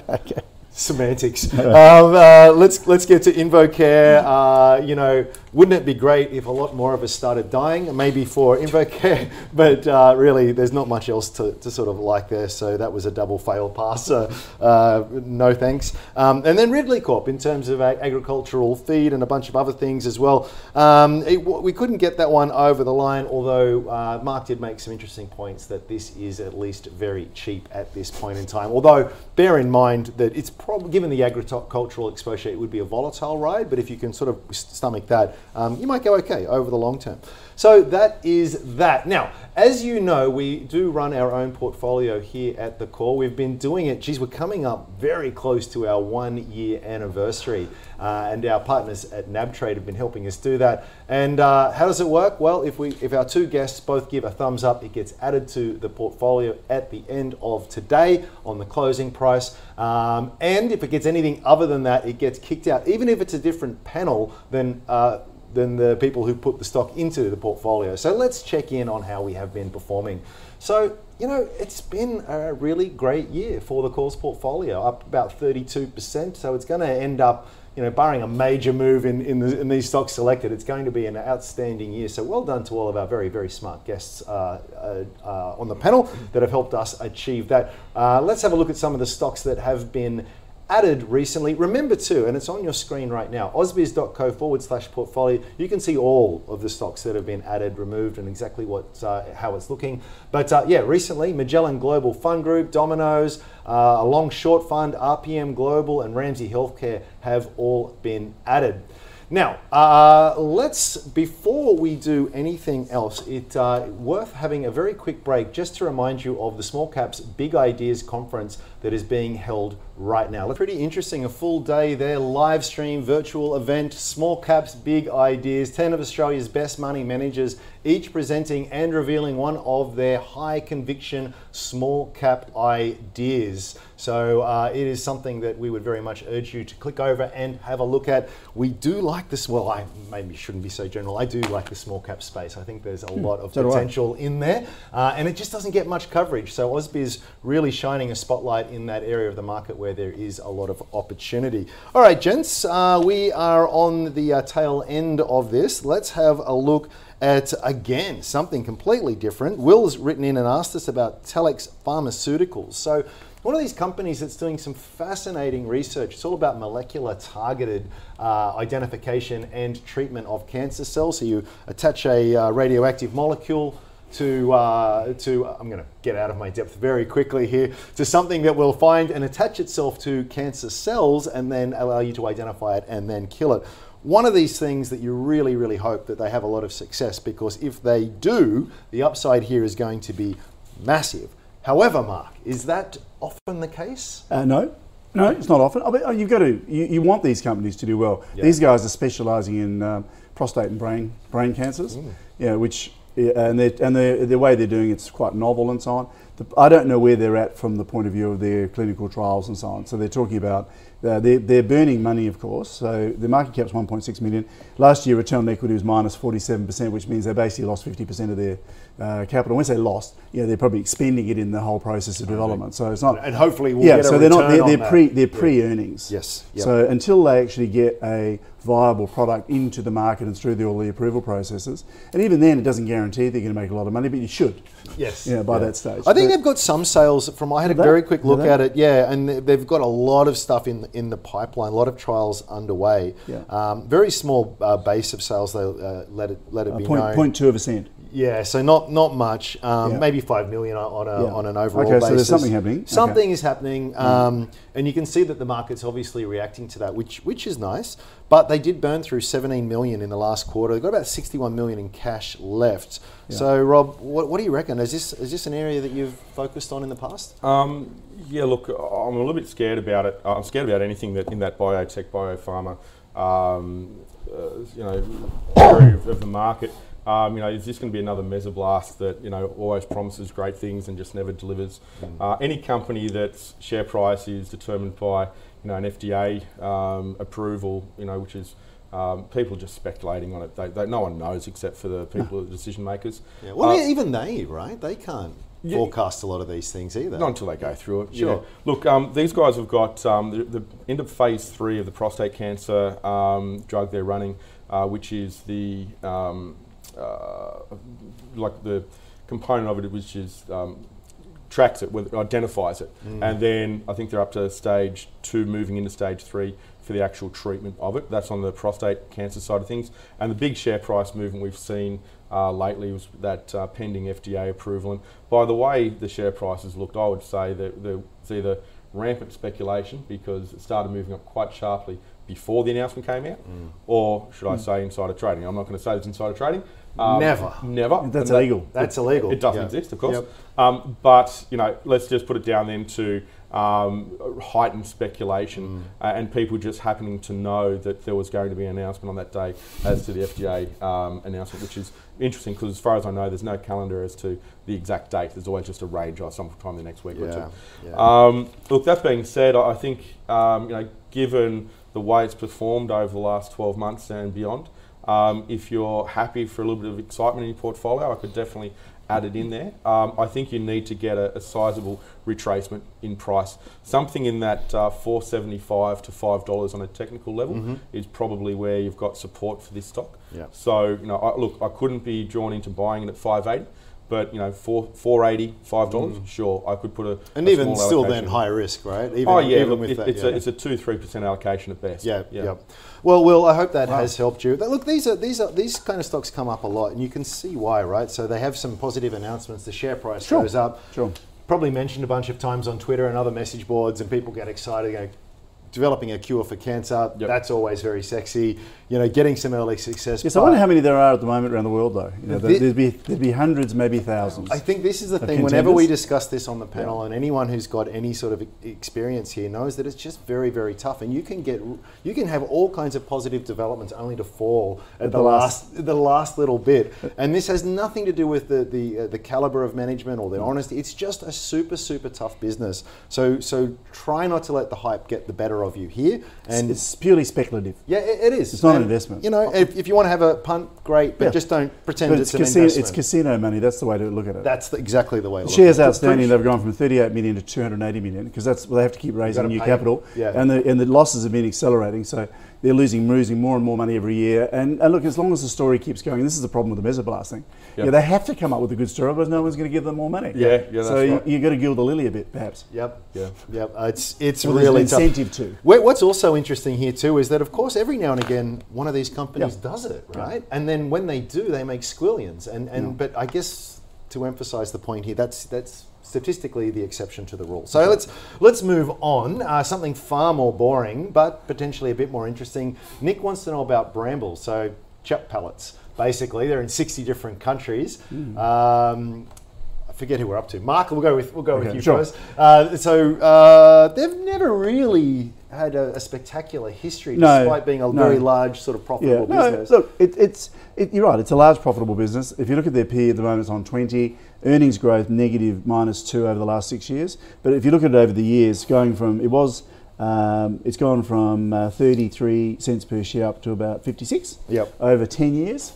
Okay. Semantics. Um, uh, let's let's get to InvoCare. Uh, you know, wouldn't it be great if a lot more of us started dying? Maybe for InvoCare, but uh, really, there's not much else to, to sort of like there. So that was a double fail pass. So, uh, no thanks. Um, and then Ridley Corp in terms of ag- agricultural feed and a bunch of other things as well. Um, it, we couldn't get that one over the line, although uh, Mark did make some interesting points that this is at least very cheap at this point in time. Although bear in mind that it's probably, given the agricultural exposure, it would be a volatile ride, but if you can sort of stomach that, um, you might go okay over the long term. So that is that. Now, as you know, we do run our own portfolio here at The Call. We've been doing it, geez, we're coming up very close to our one year anniversary, uh, and our partners at NabTrade have been helping us do that. And uh, how does it work? Well, if we if our two guests both give a thumbs up, it gets added to the portfolio at the end of today on the closing price. Um, and if it gets anything other than that, it gets kicked out, even if it's a different panel than uh, than the people who put the stock into the portfolio. So let's check in on how we have been performing. So, you know, it's been a really great year for the Call's portfolio, up about thirty-two percent. So it's going to end up, you know, barring a major move in, in, the, in these stocks selected, it's going to be an outstanding year. So well done to all of our very, very smart guests uh, uh, uh, on the panel that have helped us achieve that. Uh, let's have a look at some of the stocks that have been added recently, remember too, and it's on your screen right now, ausbiz.co forward slash portfolio. You can see all of the stocks that have been added, removed, and exactly what uh, how it's looking. But uh, yeah, recently, Magellan Global Fund Group, Domino's, uh, a long short fund, R P M Global, and Ramsay Healthcare have all been added. Now, uh, let's, before we do anything else, it's uh, worth having a very quick break just to remind you of the Small Caps Big Ideas Conference that is being held right now. Pretty interesting, a full day there, live stream, virtual event, Small Caps Big Ideas, ten of Australia's best money managers, each presenting and revealing one of their high conviction small cap ideas. So uh, it is something that we would very much urge you to click over and have a look at. We do like this, well, I maybe shouldn't be so general. I do like the small cap space. I think there's a hmm, lot of so potential in there, uh, and it just doesn't get much coverage. So AusBiz really shining a spotlight in that area of the market where there is a lot of opportunity. All right, gents, uh, we are on the uh, tail end of this. Let's have a look at, again, something completely different. Will's written in and asked us about Telex Pharmaceuticals. So one of these companies that's doing some fascinating research. It's all about molecular targeted uh, identification and treatment of cancer cells. So you attach a uh, radioactive molecule to, uh, to, I'm gonna get out of my depth very quickly here, to something that will find and attach itself to cancer cells and then allow you to identify it and then kill it. One of these things that you really, really hope that they have a lot of success, because if they do, the upside here is going to be massive. However, Mark, is that often the case? Uh, no, no, it's not often. I mean, you've got to, you, you want these companies to do well. Yeah. These guys are specialising in um, prostate and brain brain cancers, mm. yeah, which and they and they're, the way they're doing it's quite novel and so on. The, I don't know where they're at from the point of view of their clinical trials and so on. So they're talking about uh, they're, they're burning money, of course. So the market cap's one point six million. Last year, return on equity was minus forty-seven percent, which means they basically lost fifty percent of their uh, capital. When they lost, you know, they're probably expending it in the whole process of development. So it's not, and hopefully we'll yeah, get so a they're return not, they're, they're on pre, that. They're pre-earnings. Yeah. Yes. Yep. So until they actually get a viable product into the market and through the, all the approval processes, and even then, it doesn't guarantee they're going to make a lot of money, but you should. Yes. You know, by yeah. that stage. I think but they've got some sales from. I had a they, very quick look at it. Yeah, and they've got a lot of stuff in in the pipeline. A lot of trials underway. Yeah. Um, very small uh, base of sales. They uh, let it let it uh, be point, known. Point two of a cent. Yeah, so not not much. Um, yeah. Maybe five million on a yeah. on an overall okay, basis. Okay, so there's something happening. Something okay. is happening, um, mm. and you can see that the market's obviously reacting to that, which which is nice. But they did burn through seventeen million in the last quarter. They've got about sixty-one million in cash left. Yeah. So, Rob, what, what do you reckon? Is this is this an area that you've focused on in the past? Um, yeah, look, I'm a little bit scared about it. I'm scared about anything that in that biotech, biopharma, um, uh, you know, area of the market. Um, you know, is this going to be another mesoblast that, you know, always promises great things and just never delivers? Mm. Uh, any company that's share price is determined by, you know, an F D A um, approval, you know, which is um, people just speculating on it. They, they, no one knows except for the people, the decision makers. Yeah. Well, uh, yeah, even they, right? They can't yeah, forecast a lot of these things either. Not until they go through it. Sure. Yeah. Look, um, these guys have got um, the, the end of phase three of the prostate cancer um, drug they're running, uh, which is the... Um, Uh, like the component of it which is um, tracks it, with, identifies it, mm. and then I think they're up to stage two, moving into stage three for the actual treatment of it. That's on the prostate cancer side of things. And the big share price movement we've seen uh, lately was that uh, pending F D A approval. And by the way, the share prices looked, I would say that there was either rampant speculation because it started moving up quite sharply before the announcement came out, mm. or should I mm. say insider trading? I'm not going to say it's insider trading. Um, never. Never. That's and illegal. That, That's it, illegal. It doesn't yeah. exist, of course. Yep. Um, but, you know, let's just put it down then to um, heightened speculation mm. uh, and people just happening to know that there was going to be an announcement on that day as to the F D A um, announcement, which is interesting because as far as I know, there's no calendar as to the exact date. There's always just a range or sometime the next week yeah. or two. Yeah. Um, look, that being said, I think, um, you know, given the way it's performed over the last twelve months and beyond, Um, if you're happy for a little bit of excitement in your portfolio, I could definitely add it in there. Um, I think you need to get a, a sizable retracement in price. Something in that uh, four seventy-five to five dollars on a technical level mm-hmm. is probably where you've got support for this stock. Yeah. So, you know, I, look, I couldn't be drawn into buying it at five eighty. But you know, four four eighty, five dollars. Mm. Sure, I could put a and a even still allocation. Then high risk, right? Even, oh yeah, even look, with it, that, it's yeah. a it's a two three percent allocation at best. Yeah, yeah. Yep. Well, Will, I hope that wow. has helped you. But look, these are these are these kind of stocks come up a lot, and you can see why, right? So they have some positive announcements. The share price sure. goes up. Sure. Probably mentioned a bunch of times on Twitter and other message boards, and people get excited. You know, developing a cure for cancer, yep. that's always very sexy. You know, getting some early success. Yes, I wonder how many there are at the moment around the world, though. You know, the, there'd be there'd be hundreds, maybe thousands. I think this is the thing. Whenever we discuss this on the panel, yeah. and anyone who's got any sort of experience here knows that it's just very, very tough. And you can get, you can have all kinds of positive developments only to fall at, at the, the last, last, the last little bit. And this has nothing to do with the the uh, the caliber of management or their mm. honesty. It's just a super, super tough business. So so try not to let the hype get the better of you here. And it's, it's purely speculative. Yeah, it, it is. It's not. And investment. You know, if, if you want to have a punt, great, but yeah. just don't pretend but it's, it's casino, an investment. It's casino money. That's the way to look at it. That's the, exactly the way to look at it. Shares outstanding, they've gone from thirty-eight million to two hundred eighty million because that's well, they have to keep raising new capital. Yeah. And, the, and the losses have been accelerating. So they're losing, losing more and more money every year. And, and look, as long as the story keeps going, and this is the problem with the mesoblast thing. Yep. Yeah, they have to come up with a good story, otherwise no one's going to give them more money. Yeah, yeah. That's so right. you, you've got to gild the lily a bit, perhaps. Yep. Yeah. Yep. Uh, it's it's well, really tough. Incentive to. What's also interesting here too is that, of course, every now and again, one of these companies yep. does it, right? Yep. And then when they do, they make squillions. And and yep. but I guess to emphasize the point here, that's that's. statistically the exception to the rule. So let's let's move on. Uh, something far more boring, but potentially a bit more interesting. Nick wants to know about Bramble. So chap pallets, basically. They're in sixty different countries. Mm. Um, I forget who we're up to. Mark, we'll go with we'll go okay, with you sure. first. Uh, so uh, they've never really had a, a spectacular history, despite no, being a no. very large sort of profitable yeah. no, business. Look, it, it's it, you're right. It's a large profitable business. If you look at their P E at the moment, it's on twenty. Earnings growth negative minus two over the last six years. But if you look at it over the years, going from it was, um, it's gone from uh, thirty-three cents per share up to about fifty-six. Yep. Over ten years,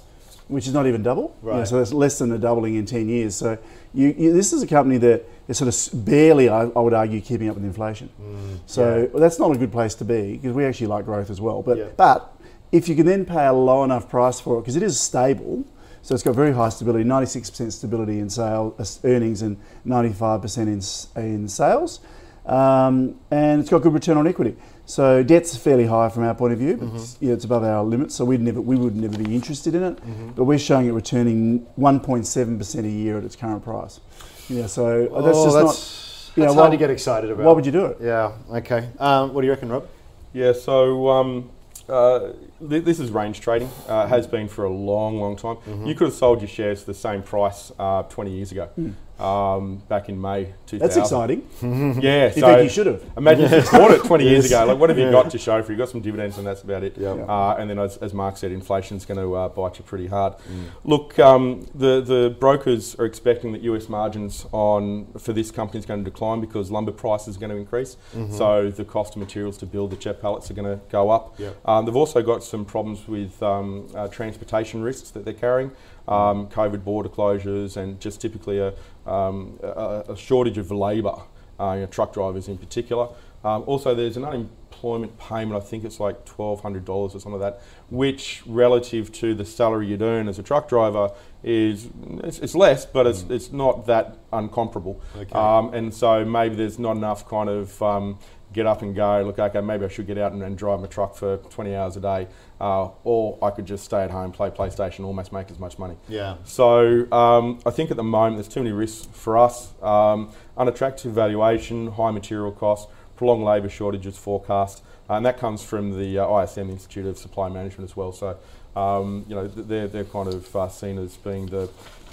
which is not even double. Right. You know, so that's less than a doubling in ten years. So you, you, this is a company that is sort of barely, I, I would argue, keeping up with inflation. Mm, so yeah. well, that's not a good place to be because we actually like growth as well. But yeah. but if you can then pay a low enough price for it because it is stable. So it's got very high stability, ninety-six percent stability in sales, earnings and ninety-five percent in, in sales. Um, and it's got good return on equity. So debt's fairly high from our point of view, but mm-hmm. it's, you know, it's above our limit, so we'd never, we would never be interested in it. Mm-hmm. But we're showing it returning one point seven percent a year at its current price. Yeah, so oh, that's just that's, not... That's know, hard why, to get excited about. Why would you do it? Yeah, okay. Um, what do you reckon, Rob? Yeah, so... Um, Uh, this is range trading, uh, has been for a long, long time. Mm-hmm. You could have sold your shares for the same price uh, twenty years ago, mm. um, back in May two thousand. That's exciting. Yeah. You so think you should have. Imagine if you bought it twenty yes. years ago. Like, what have yeah. you got to show for? You've got some dividends and that's about it. Yep. Yep. Uh, and then as, as Mark said, inflation's going to uh, bite you pretty hard. Mm. Look, um, the, the brokers are expecting that U S margins on for this company is going to decline because lumber price is going to increase. Mm-hmm. So the cost of materials to build the jet pallets are going to go up. Yep. Um, they've also got some problems with um, uh, transportation risks that they're carrying, um, COVID border closures, and just typically a, um, a, a shortage of labour, uh, you know, truck drivers in particular. Um, also, there's an unemployment payment, I think it's like twelve hundred dollars or something like that, which relative to the salary you'd earn as a truck driver is, it's, it's less, but mm. it's, it's not that uncomparable. Okay. Um, and so maybe there's not enough kind of... Um, get up and go, look, okay, maybe I should get out and, and drive my truck for twenty hours a day, uh, or I could just stay at home, play PlayStation, almost make as much money. Yeah. So um, I think at the moment there's too many risks for us. Um, unattractive valuation, high material costs, prolonged labour shortages forecast, and that comes from the uh, I S M, Institute of Supply Management as well. So, um, you know, they're, they're kind of uh, seen as being the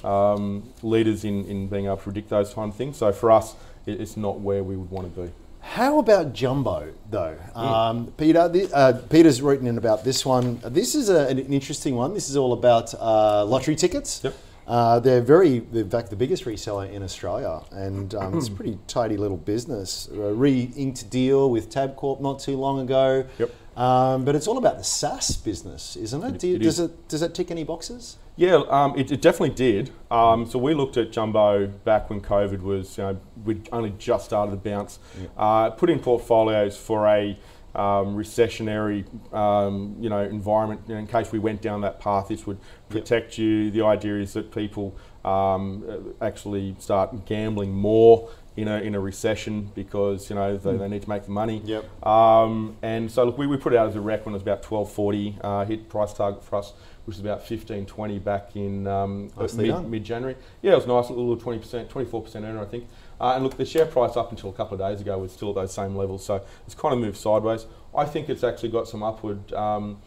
um, leaders in, in being able to predict those kind of things. So for us, it, it's not where we would want to be. How about Jumbo, though? Yeah. Um, Peter, th- uh, Peter's written in about this one. This is a, an interesting one. This is all about uh, lottery tickets. Yep. Uh, they're very, in fact, the biggest reseller in Australia, and um, it's a pretty tidy little business. A re-inked deal with Tabcorp not too long ago. Yep. Um, but it's all about the SaaS business, isn't it? it, Do you, it does is. it does that tick any boxes? Yeah, um, it, it definitely did. Um, so we looked at Jumbo back when COVID was, you know, we'd only just started to bounce. Yeah. Uh, put in portfolios for a um, recessionary, um, you know, environment. You know, in case we went down that path, this would protect yep. you. The idea is that people um, actually start gambling more in a, in a recession because, you know, they, mm. they need to make the money. Yep. Um, and so, look, we, we put it out as a rec when it was about twelve forty, uh, hit price target for us, which is about fifteen twenty back in um, mid, mid-January. Yeah, it was nice, a little twenty percent, twenty-four percent earner, I think. Uh, and look, the share price up until a couple of days ago was still at those same levels, so it's kind of moved sideways. I think it's actually got some upward um,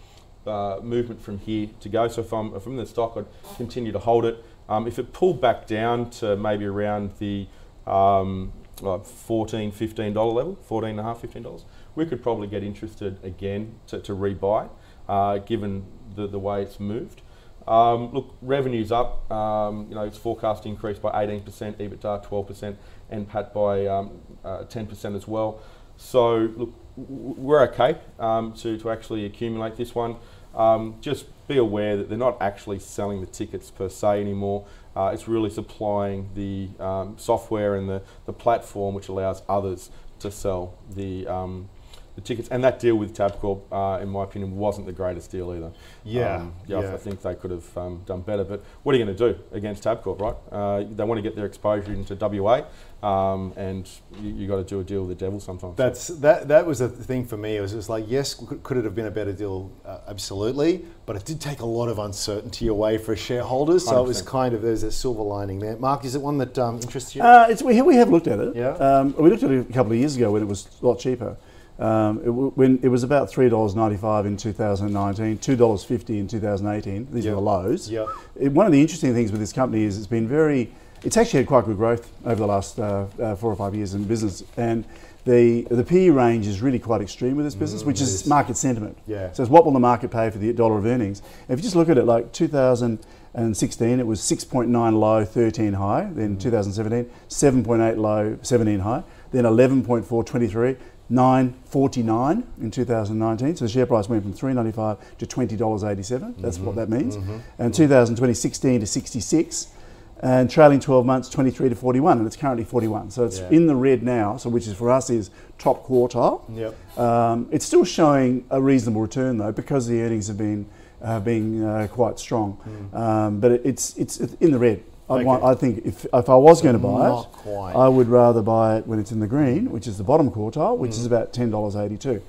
uh, movement from here to go, so if I'm, if I'm in the stock, I'd continue to hold it. Um, if it pulled back down to maybe around the um, like fourteen dollars, fifteen dollars level, fourteen dollars and a half dollars, fifteen dollars, we could probably get interested again to, to rebuy, uh, given the, the way it's moved. Um, look, revenue's up, um, you know, it's forecast to increase by eighteen percent, EBITDA twelve percent, and N P A T by um, uh, ten percent as well. So look, we're okay um, to, to actually accumulate this one. Um, just be aware that they're not actually selling the tickets per se anymore. Uh, it's really supplying the um, software and the, the platform which allows others to sell the um, the tickets. And that deal with Tabcorp, uh, in my opinion, wasn't the greatest deal either. Yeah, um, yeah, yeah. I think they could have um, done better. But what are you going to do against Tabcorp, right? Uh, they want to get their exposure into W A, um, and you, you got to do a deal with the devil sometimes. That's that. That was the thing for me. It was just like, yes, could, could it have been a better deal? Uh, absolutely, but it did take a lot of uncertainty away for shareholders. So one hundred percent. It was kind of there's a silver lining there. Mark, is it one that um, interests you? Uh, it's we we have looked at it. Yeah, um, we looked at it a couple of years ago when it was a lot cheaper. Um, it, w when it was about three dollars ninety-five in two thousand nineteen, two dollars fifty in two thousand eighteen. These yep. are the lows. Yep. It, one of the interesting things with this company is it's been very, it's actually had quite good growth over the last uh, uh, four or five years in business. And the the P E range is really quite extreme with this business, mm, which is market sentiment. Yeah. So it's what will the market pay for the dollar of earnings? If you just look at it, like two thousand sixteen, it was six point nine low, thirteen high. Then mm. two thousand seventeen, seven point eight low, seventeen high. Then eleven point four, twenty-three. nine forty-nine in two thousand nineteen, so the share price went from three ninety-five to twenty dollars eighty-seven. That's mm-hmm. what that means. Mm-hmm. And two thousand twenty, sixteen to sixty-six, and trailing twelve months, twenty-three to forty-one, and it's currently forty-one. So it's yeah. in the red now. So which is for us is top quartile. Yep. Um, it's still showing a reasonable return though because the earnings have been uh, being uh, quite strong. Mm. Um, but it, it's it's in the red. Okay. Want, I think if, if I was so going to buy it, quite. I would rather buy it when it's in the green, which is the bottom quartile, which mm. is about ten dollars eighty-two.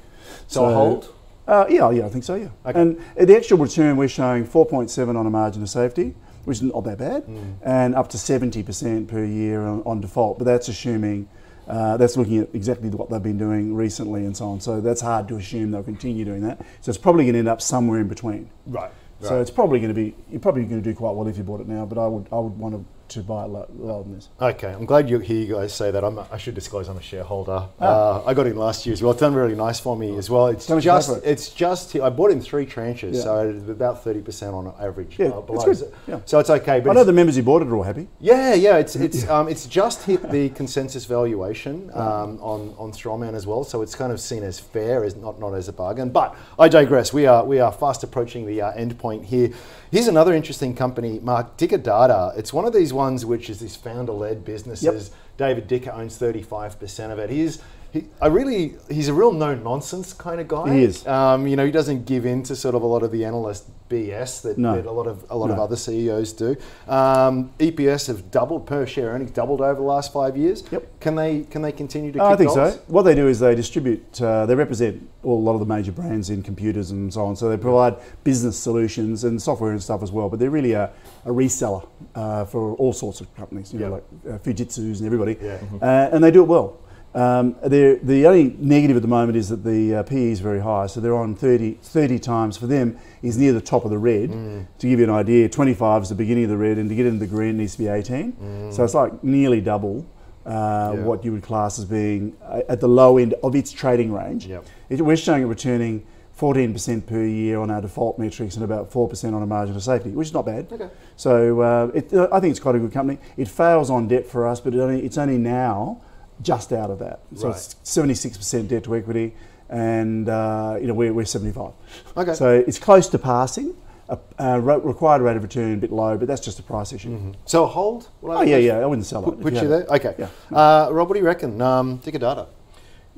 So, so hold? Uh, yeah, yeah, I think so, yeah. Okay. And the extra return we're showing four point seven on a margin of safety, which is not that bad, mm. and up to seventy percent per year on, on default, but that's assuming, uh, that's looking at exactly what they've been doing recently and so on, so that's hard to assume they'll continue doing that. So it's probably going to end up somewhere in between. Right. Right. So it's probably going to be, you're probably going to do quite well if you bought it now, but I would I would want to, to buy it lower than this. Okay, I'm glad you hear you guys say that. I'm a, I should disclose I'm a shareholder. Oh. Uh, I got in last year as well. It's done really nice for me as well. It's just, it? it's just, I bought in three tranches, yeah. so about thirty percent on average. Yeah, uh, below. It's good. Yeah. So it's okay. But I know the members who bought it are all happy. Yeah, yeah, it's it's yeah. Um, it's just hit the consensus valuation um, on, on Strawman as well, so it's kind of seen as fair, as not, not as a bargain. But I digress. We are, we are fast approaching the uh, end point. Here. Here's another interesting company, Mark, Ticker Data. It's one of these ones which is this founder-led businesses. Yep. David Ticker owns thirty-five percent of it. He's he, I really he's a real no-nonsense kind of guy. He is. Um, you know, he doesn't give in to sort of a lot of the analyst B S that, no. that a lot of a lot no. of other C E Os do. Um, E P S have doubled, per share earnings doubled over the last five years. Yep. Can they can they continue to? Uh, keep I think dollars? So. What they do is they distribute. Uh, they represent all, a lot of the major brands in computers and so on. So they provide business solutions and software and stuff as well. But they're really a, a reseller uh, for all sorts of companies. You yep. know, like uh, Fujitsu's and everybody. Yeah. Mm-hmm. uh, and they do it well. Um, the only negative at the moment is that the uh, P E is very high, so they're on thirty, thirty times for them is near the top of the red. Mm. To give you an idea, twenty-five is the beginning of the red, and to get into the green it needs to be eighteen. Mm. So it's like nearly double uh, yeah. what you would class as being at the low end of its trading range. Yep. It, we're showing it returning fourteen percent per year on our default metrics and about four percent on a margin of safety, which is not bad. Okay. So uh, it, uh, I think it's quite a good company. It fails on debt for us, but it only, it's only now just out of that. So right. it's seventy-six percent debt to equity and uh, you know we're, we're seventy-five. Okay. So it's close to passing. A, a required rate of return a bit low, but that's just a price issue. Mm-hmm. So hold? Well, oh yeah, yeah, I wouldn't sell put, it. Put you, you there? Okay. Yeah. Uh, Rob, what do you reckon? Um, Ticker Data.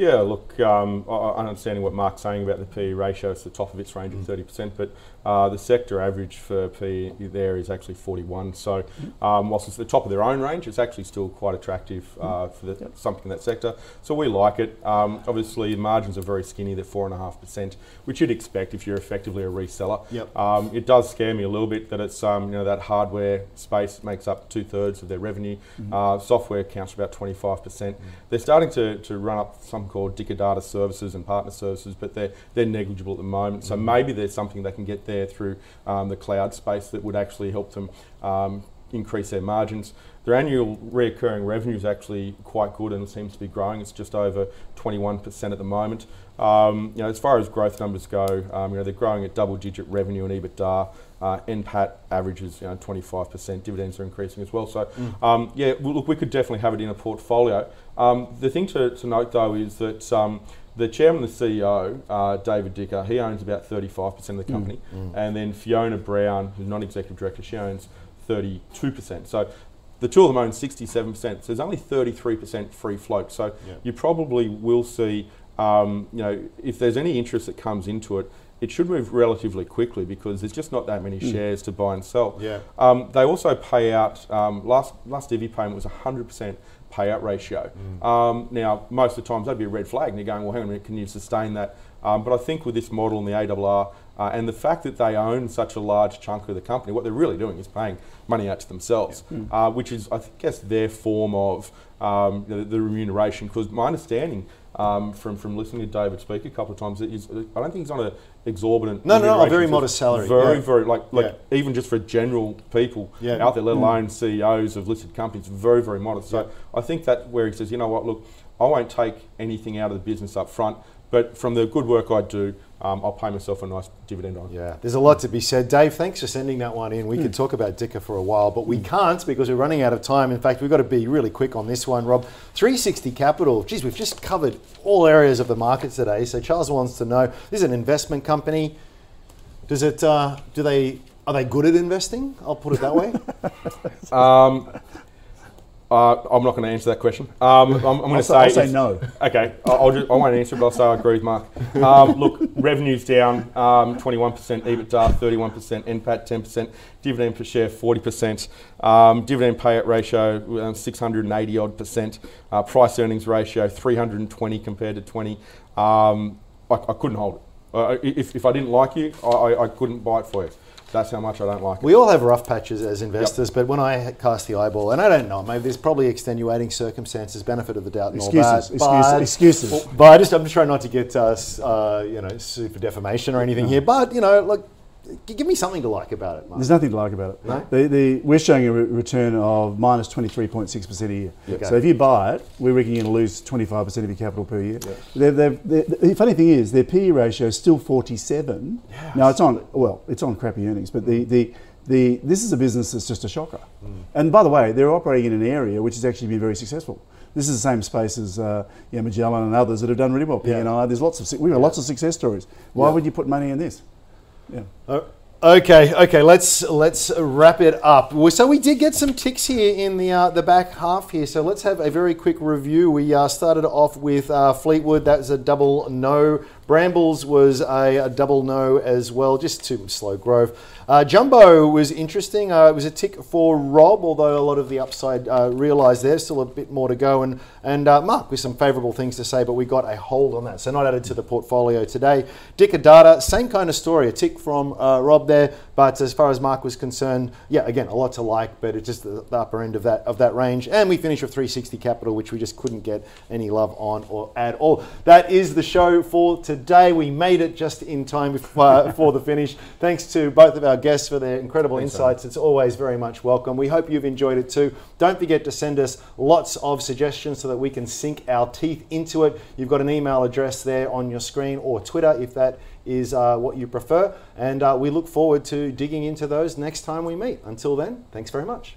Yeah, look, um, understanding what Mark's saying about the P E ratio, it's the top of its range of thirty percent, but uh, the sector average for P E there is actually forty-one. So um, whilst it's the top of their own range, it's actually still quite attractive uh, for the, yep. something in that sector. So we like it. Um, obviously, margins are very skinny. They're four point five percent, which you'd expect if you're effectively a reseller. Yep. Um, it does scare me a little bit that it's, um, you know, that hardware space makes up two-thirds of their revenue. Mm-hmm. uh, software accounts for about twenty-five percent. Mm-hmm. They're starting to, to run up some called Ticker Data services and partner services, but they're they're negligible at the moment. So maybe there's something they can get there through um, the cloud space that would actually help them um, increase their margins. Their annual recurring revenue is actually quite good and seems to be growing. It's just over twenty-one percent at the moment. Um, you know, as far as growth numbers go, um, you know, they're growing at double-digit revenue and EBITDA. Uh, N P A T averages, you know, twenty-five percent. Dividends are increasing as well. So, mm. um, yeah, well, look, we could definitely have it in a portfolio. Um, the thing to, to note, though, is that um, the chairman and the C E O, uh, David Ticker, he owns about thirty-five percent of the company. Mm. Mm. And then Fiona Brown, who's non-executive director, she owns thirty-two percent. So the two of them own sixty-seven percent. So there's only thirty-three percent free float. So yeah. you probably will see, um, you know, if there's any interest that comes into it, it should move relatively quickly because there's just not that many mm. shares to buy and sell. Yeah. Um, they also pay out, um, last, last divvy payment was one hundred percent payout ratio. Mm. Um, now, most of the times that'd be a red flag and you're going, well, hang on a minute, can you sustain that? Um, but I think with this model and the A R R uh, and the fact that they own such a large chunk of the company, what they're really doing is paying money out to themselves, yeah. mm. uh, which is, I guess, their form of um, the, the remuneration. Because my understanding um, from, from listening to David speak a couple of times, is I don't think he's on an exorbitant No, no, no, a very modest salary. Very, yeah. very, like, like yeah. even just for general people yeah. out there, let alone mm. C E Os of listed companies, very, very modest. So yeah. I think that where he says, you know what, look, I won't take anything out of the business up front, but from the good work I do, um, I'll pay myself a nice dividend on. Yeah, there's a lot to be said. Dave, thanks for sending that one in. We mm. could talk about Ticker for a while, but we can't because we're running out of time. In fact, we've got to be really quick on this one, Rob. three sixty Capital, geez, we've just covered all areas of the market today. So Charles wants to know, this is an investment company. Does it, uh, do they, are they good at investing? I'll put it that way. um, Uh, I'm not going to answer that question. Um, I'm, I'm going to say, I'll say no. Okay, I'll just, I won't answer it, but I'll say I agree with Mark. Um, look, revenue's down um, twenty-one percent, EBITDA thirty-one percent, N P A T ten percent, dividend per share forty percent, um, dividend payout ratio um, six hundred eighty odd percent, uh, price earnings ratio three hundred twenty compared to twenty. Um, I, I couldn't hold it. Uh, if, if I didn't like you, I, I couldn't buy it for you. That's how much I don't like it. We all have rough patches as investors, yep. but when I cast the eyeball, and I don't know, maybe there's probably extenuating circumstances, benefit of the doubt, and excuses, all that. Excuses, but, excuses. Well, but I just, I'm just trying not to get us, uh, you know, sued for defamation or anything no. here. But you know, look, give me something to like about it, Mark. There's nothing to like about it. No? The, the, we're showing a re- return of minus twenty-three point six percent a year. Okay. So if you buy it, we're risking you to lose twenty-five percent of your capital per year. Yes. They're, they're, they're, the funny thing is, their P E ratio is still forty-seven. Yes. Now, it's on, well, it's on crappy earnings, but the, the, the this is a business that's just a shocker. Mm. And by the way, they're operating in an area which has actually been very successful. This is the same space as uh, you know, Magellan and others that have done really well. P and I, yeah. there's lots of, we've got yeah. lots of success stories. Why yeah. would you put money in this? Yeah. Oh, okay. Okay. Let's let's wrap it up. So we did get some ticks here in the uh, the back half here. So let's have a very quick review. We uh, started off with uh, Fleetwood. That was a double no. Brambles was a, a double no as well. Just too slow growth. Uh, Jumbo was interesting. Uh, it was a tick for Rob, although a lot of the upside uh, realised there. Still a bit more to go. And and uh, Mark with some favourable things to say, but we got a hold on that. So not added to the portfolio today. Ticker Data, same kind of story. A tick from uh, Rob there. But as far as Mark was concerned, yeah, again, a lot to like, but it's just the, the upper end of that of that range. And we finished with three sixty Capital, which we just couldn't get any love on or at all. That is the show for today. Today we made it just in time for, for the finish. Thanks to both of our guests for their incredible Thanks insights. So. It's always very much welcome. We hope you've enjoyed it too. Don't forget to send us lots of suggestions so that we can sink our teeth into it. You've got an email address there on your screen or Twitter if that is uh, what you prefer. And uh, we look forward to digging into those next time we meet. Until then, thanks very much.